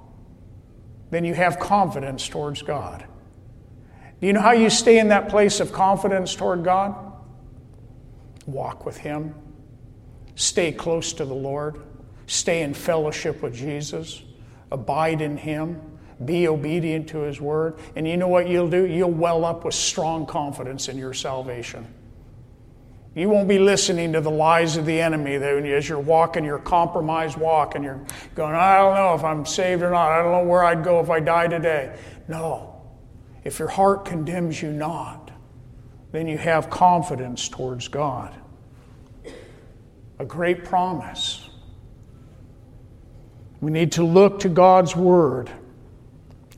then you have confidence towards God. Do you know how you stay in that place of confidence toward God? Walk with Him. Stay close to the Lord. Stay in fellowship with Jesus. Abide in Him. Be obedient to His word. And you know what you'll do? You'll well up with strong confidence in your salvation. You won't be listening to the lies of the enemy as you're walking your compromised walk and you're going, I don't know if I'm saved or not. I don't know where I'd go if I die today. No. If your heart condemns you not, then you have confidence towards God. A great promise. We need to look to God's word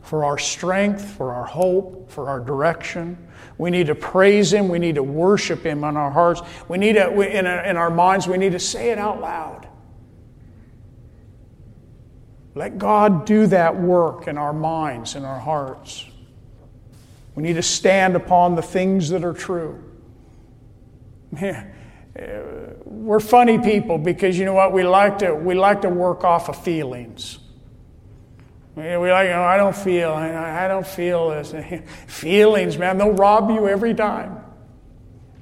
for our strength, for our hope, for our direction. We need to praise Him. We need to worship Him in our hearts. We need to, in our minds, we need to say it out loud. Let God do that work in our minds, in our hearts. We need to stand upon the things that are true. We're funny people because you know what, we like to work off of feelings. We like, oh, I don't feel this. Feelings, man, they'll rob you every time.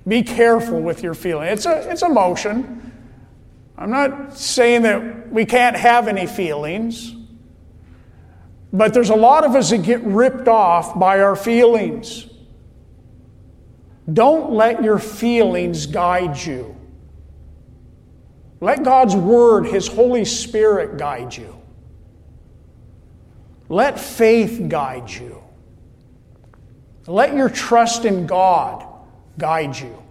Be careful with your feelings. It's emotion. I'm not saying that we can't have any feelings, but there's a lot of us that get ripped off by our feelings. Don't let your feelings guide you. Let God's Word, His Holy Spirit, guide you. Let faith guide you. Let your trust in God guide you.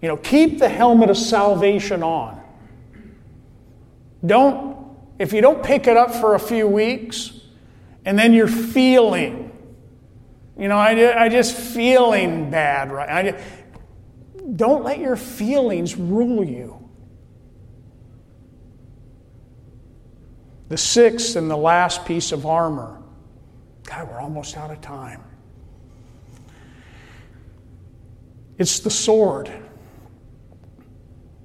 You know, keep the helmet of salvation on. If you don't pick it up for a few weeks, and then you're feeling, you know, I just feeling bad, right? Don't let your feelings rule you. The sixth and the last piece of armor. God, we're almost out of time. It's the sword.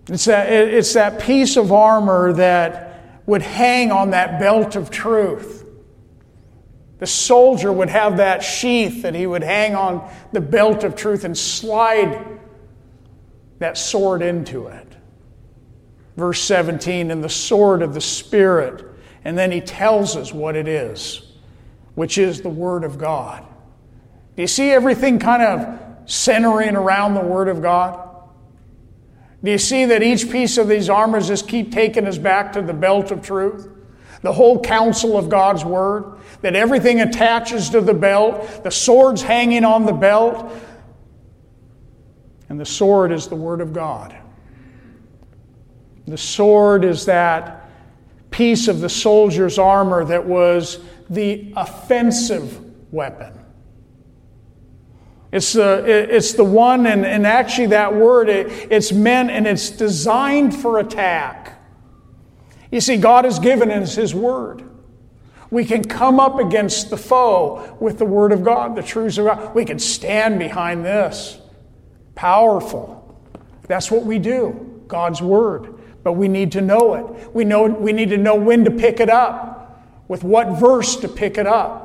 It's that piece of armor that would hang on that belt of truth. The soldier would have that sheath that he would hang on the belt of truth and slide that sword into it. Verse 17, and the sword of the Spirit. And then he tells us what it is, which is the Word of God. Do you see everything kind of centering around the Word of God? Do you see that each piece of these armors just keep taking us back to the belt of truth? The whole counsel of God's Word, that everything attaches to the belt, the sword's hanging on the belt, and the sword is the Word of God. The sword is that piece of the soldier's armor that was the offensive weapon. It's the one, and actually that word, it's meant and it's designed for attack. You see, God has given us His Word. We can come up against the foe with the Word of God, the truths of God. We can stand behind this. Powerful. That's what we do, God's Word. But we need to know it. We need to know when to pick it up, with what verse to pick it up.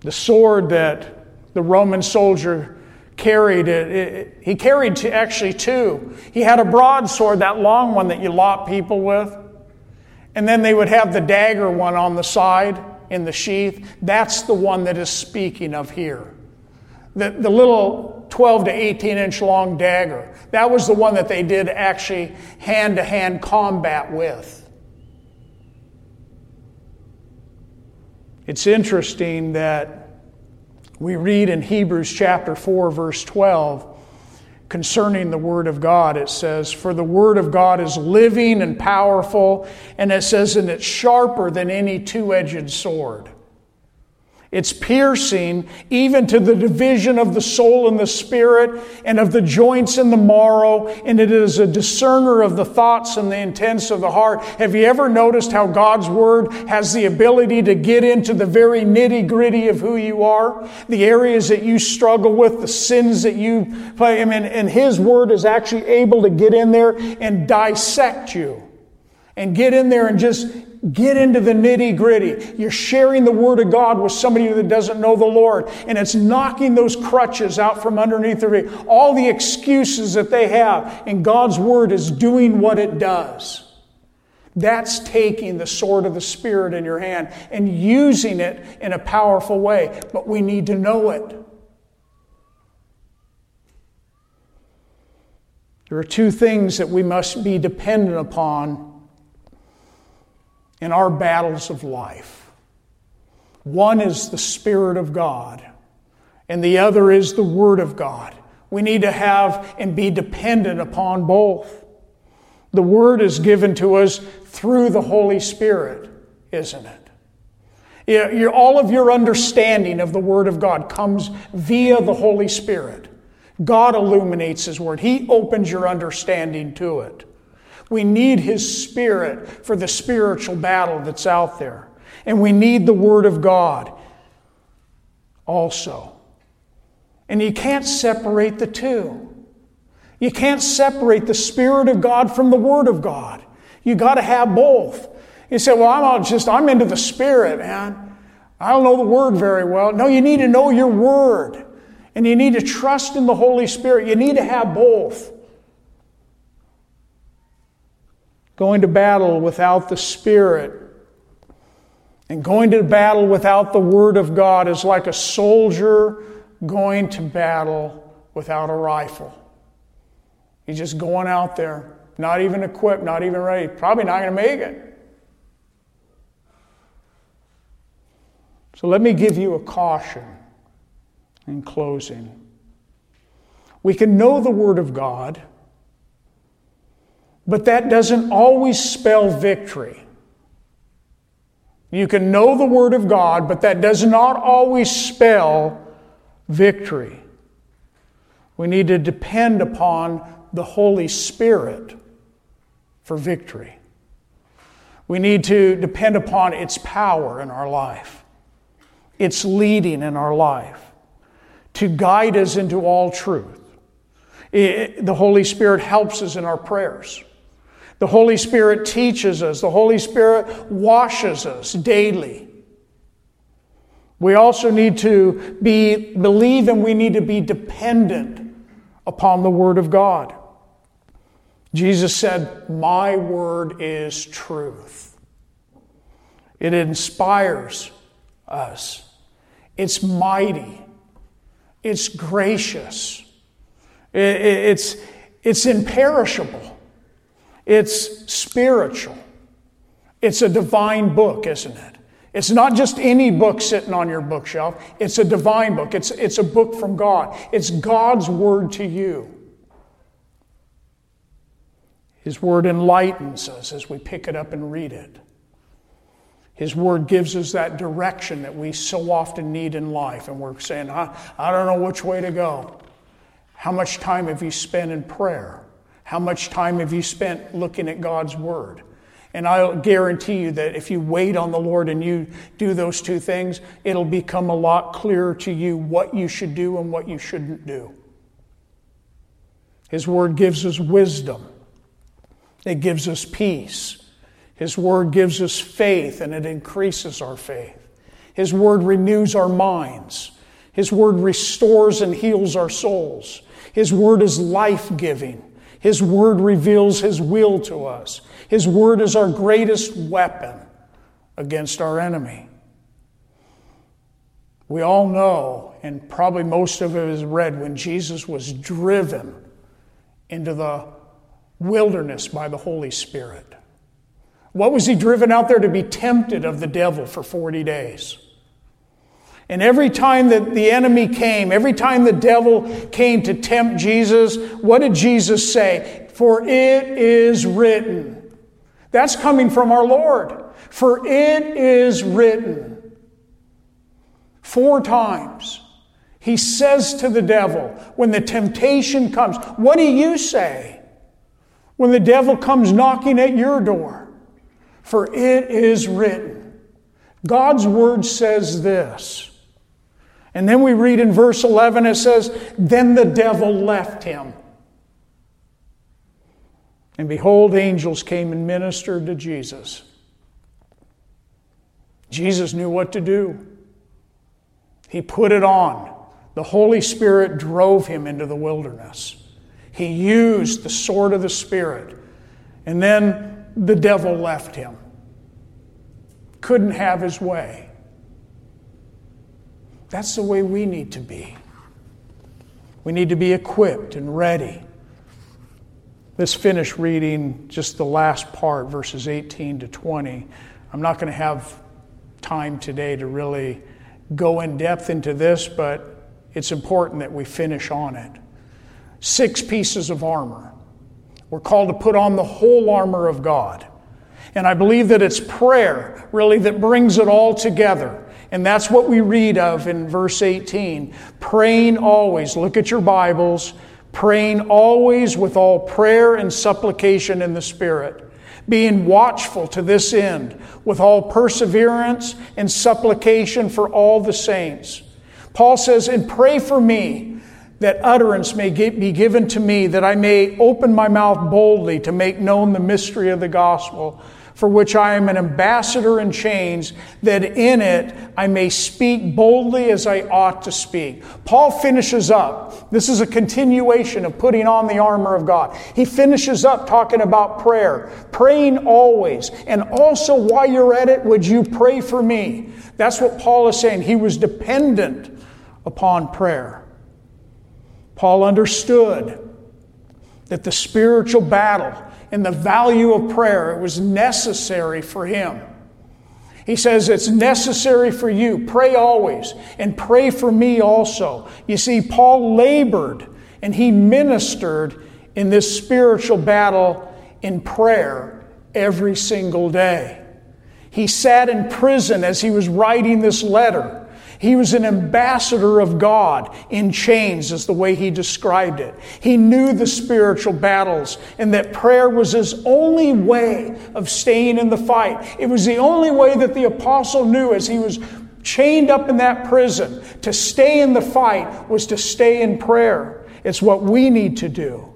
The sword that the Roman soldier carried, he carried actually two. He had a broadsword, that long one that you lop people with. And then they would have the dagger one on the side in the sheath. That's the one that is speaking of here. The little 12 to 18 inch long dagger. That was the one that they did actually hand-to-hand combat with. It's interesting that we read in Hebrews chapter 4 verse 12 concerning the Word of God. It says, for the Word of God is living and powerful, and it says, and it's sharper than any two-edged sword. It's piercing even to the division of the soul and the spirit and of the joints and the marrow, and it is a discerner of the thoughts and the intents of the heart. Have you ever noticed how God's Word has the ability to get into the very nitty-gritty of who you are, the areas that you struggle with, the sins that you play? I mean, and His Word is actually able to get in there and dissect you and get in there and just get into the nitty-gritty. You're sharing the Word of God with somebody that doesn't know the Lord, and it's knocking those crutches out from underneath their feet, all the excuses that they have, and God's Word is doing what it does. That's taking the sword of the Spirit in your hand and using it in a powerful way, but we need to know it. There are two things that we must be dependent upon in our battles of life. One is the Spirit of God, and the other is the Word of God. We need to have and be dependent upon both. The Word is given to us through the Holy Spirit, isn't it? All of your understanding of the Word of God comes via the Holy Spirit. God illuminates His Word. He opens your understanding to it. We need His Spirit for the spiritual battle that's out there. And we need the Word of God also. And you can't separate the two. You can't separate the Spirit of God from the Word of God. You got to have both. You say, well, I'm into the Spirit, man. I don't know the Word very well. No, you need to know your Word. And you need to trust in the Holy Spirit. You need to have both. Going to battle without the Spirit and going to battle without the Word of God is like a soldier going to battle without a rifle. He's just going out there, not even equipped, not even ready. Probably not going to make it. So let me give you a caution in closing. We can know the Word of God, but that doesn't always spell victory. You can know the Word of God, but that does not always spell victory. We need to depend upon the Holy Spirit for victory. We need to depend upon its power in our life, its leading in our life, to guide us into all truth. The Holy Spirit helps us in our prayers. The Holy Spirit teaches us. The Holy Spirit washes us daily. We also need to believe and we need to be dependent upon the Word of God. Jesus said, "My Word is truth." It inspires us. It's mighty. It's gracious. It's imperishable. It's spiritual. It's a divine book, isn't it? It's not just any book sitting on your bookshelf. It's a divine book. It's a book from God. It's God's Word to you. His Word enlightens us as we pick it up and read it. His Word gives us that direction that we so often need in life. And we're saying, I don't know which way to go. How much time have you spent in prayer? How much time have you spent looking at God's Word? And I'll guarantee you that if you wait on the Lord and you do those two things, it'll become a lot clearer to you what you should do and what you shouldn't do. His Word gives us wisdom. It gives us peace. His Word gives us faith, and it increases our faith. His Word renews our minds. His Word restores and heals our souls. His Word is life-giving. His Word reveals His will to us. His Word is our greatest weapon against our enemy. We all know, and probably most of it is read, when Jesus was driven into the wilderness by the Holy Spirit. What was He driven out there to be tempted of the devil for 40 days? And every time that the enemy came, every time the devil came to tempt Jesus, what did Jesus say? For it is written. That's coming from our Lord. For it is written. 4 times. He says to the devil, when the temptation comes, what do you say? When the devil comes knocking at your door. For it is written. God's Word says this. And then we read in verse 11, it says, Then the devil left him. And behold, angels came and ministered to Jesus. Jesus knew what to do. He put it on. The Holy Spirit drove Him into the wilderness. He used the sword of the Spirit. And then the devil left Him. Couldn't have his way. That's the way we need to be. We need to be equipped and ready. Let's finish reading just the last part, verses 18 to 20. I'm not going to have time today to really go in depth into this, but it's important that we finish on it. 6 pieces of armor. We're called to put on the whole armor of God. And I believe that it's prayer, really, that brings it all together. And that's what we read of in verse 18. Praying always, look at your Bibles, praying always with all prayer and supplication in the Spirit, being watchful to this end, with all perseverance and supplication for all the saints. Paul says, and pray for me that utterance may be given to me, that I may open my mouth boldly to make known the mystery of the gospel, for which I am an ambassador in chains, that in it I may speak boldly as I ought to speak. Paul finishes up. This is a continuation of putting on the armor of God. He finishes up talking about prayer. Praying always. And also, while you're at it, would you pray for me? That's what Paul is saying. He was dependent upon prayer. Paul understood that the spiritual battle and the value of prayer, it was necessary for him. He says, it's necessary for you. Pray always, and pray for me also. You see, Paul labored and he ministered in this spiritual battle in prayer every single day. He sat in prison as he was writing this letter. He was an ambassador of God in chains, is the way he described it. He knew the spiritual battles and that prayer was his only way of staying in the fight. It was the only way that the apostle knew as he was chained up in that prison. To stay in the fight was to stay in prayer. It's what we need to do.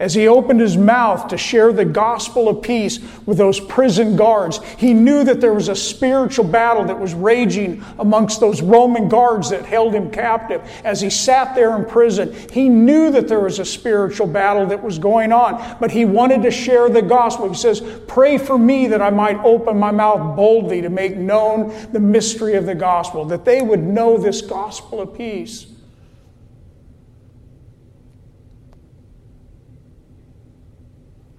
As he opened his mouth to share the gospel of peace with those prison guards, he knew that there was a spiritual battle that was raging amongst those Roman guards that held him captive. As he sat there in prison, he knew that there was a spiritual battle that was going on, but he wanted to share the gospel. He says, pray for me that I might open my mouth boldly to make known the mystery of the gospel, that they would know this gospel of peace.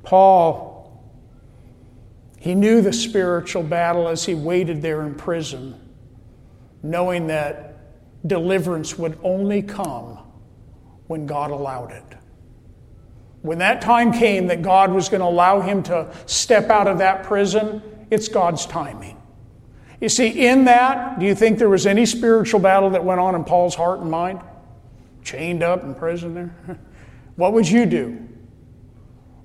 Paul, he knew the spiritual battle as he waited there in prison, knowing that deliverance would only come when God allowed it. When that time came that God was going to allow him to step out of that prison, it's God's timing. You see, in that, do you think there was any spiritual battle that went on in Paul's heart and mind? Chained up in prison there? What would you do?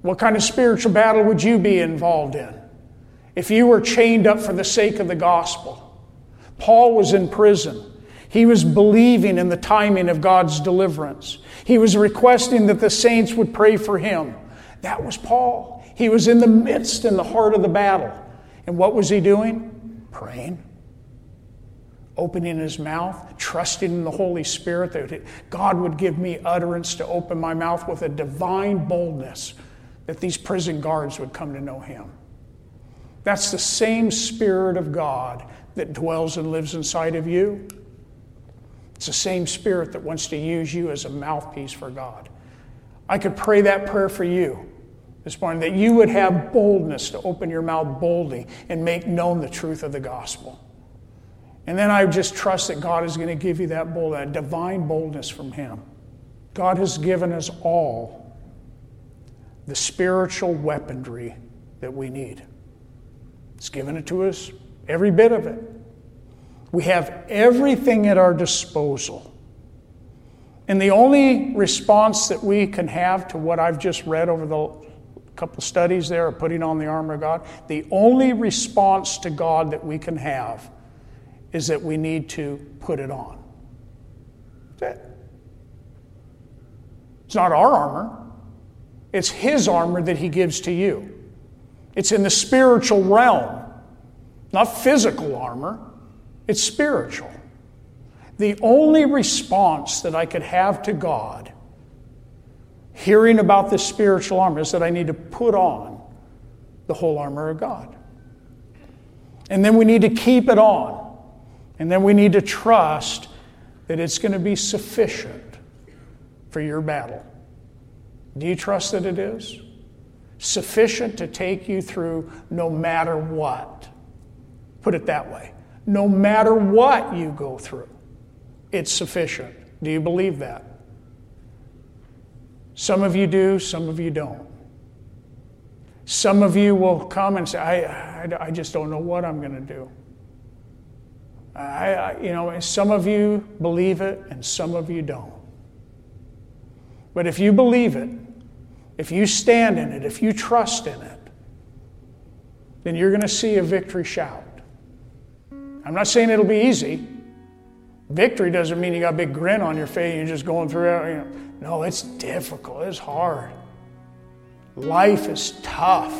What kind of spiritual battle would you be involved in if you were chained up for the sake of the gospel? Paul was in prison. He was believing in the timing of God's deliverance. He was requesting that the saints would pray for him. That was Paul. He was in the midst, in the heart of the battle. And what was he doing? Praying. Opening his mouth, trusting in the Holy Spirit that God would give me utterance to open my mouth with a divine boldness, that these prison guards would come to know him. That's the same Spirit of God that dwells and lives inside of you. It's the same Spirit that wants to use you as a mouthpiece for God. I could pray that prayer for you this morning, that you would have boldness to open your mouth boldly and make known the truth of the gospel. And then I just trust that God is going to give you that boldness, that divine boldness from him. God has given us all the spiritual weaponry that we need. It's given it to us, every bit of it. We have everything at our disposal. And the only response that we can have to what I've just read over the couple studies there, of putting on the armor of God, the only response to God that we can have is that we need to put it on. That's it. It's not our armor. It's his armor that he gives to you. It's in the spiritual realm, not physical armor. It's spiritual. The only response that I could have to God, hearing about this spiritual armor, is that I need to put on the whole armor of God. And then we need to keep it on. And then we need to trust that it's going to be sufficient for your battle. Do you trust that it is? Sufficient to take you through no matter what. Put it that way. No matter what you go through, it's sufficient. Do you believe that? Some of you do, some of you don't. Some of you will come and say, I just don't know what I'm going to do. Some of you believe it and some of you don't. But if you believe it, if you stand in it, if you trust in it, then you're going to see a victory shout. I'm not saying it'll be easy, Victory doesn't mean you got a big grin on your face and you're just going through it. No, it's difficult. It's hard. Life is tough.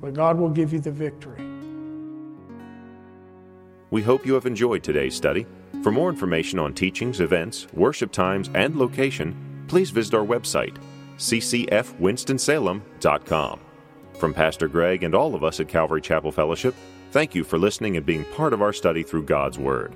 But God will give you the victory. We hope you have enjoyed today's study. For more information on teachings, events, worship times, and location, please visit our website, ccfwinstonsalem.com. From Pastor Greg and all of us at Calvary Chapel Fellowship, thank you for listening and being part of our study through God's Word.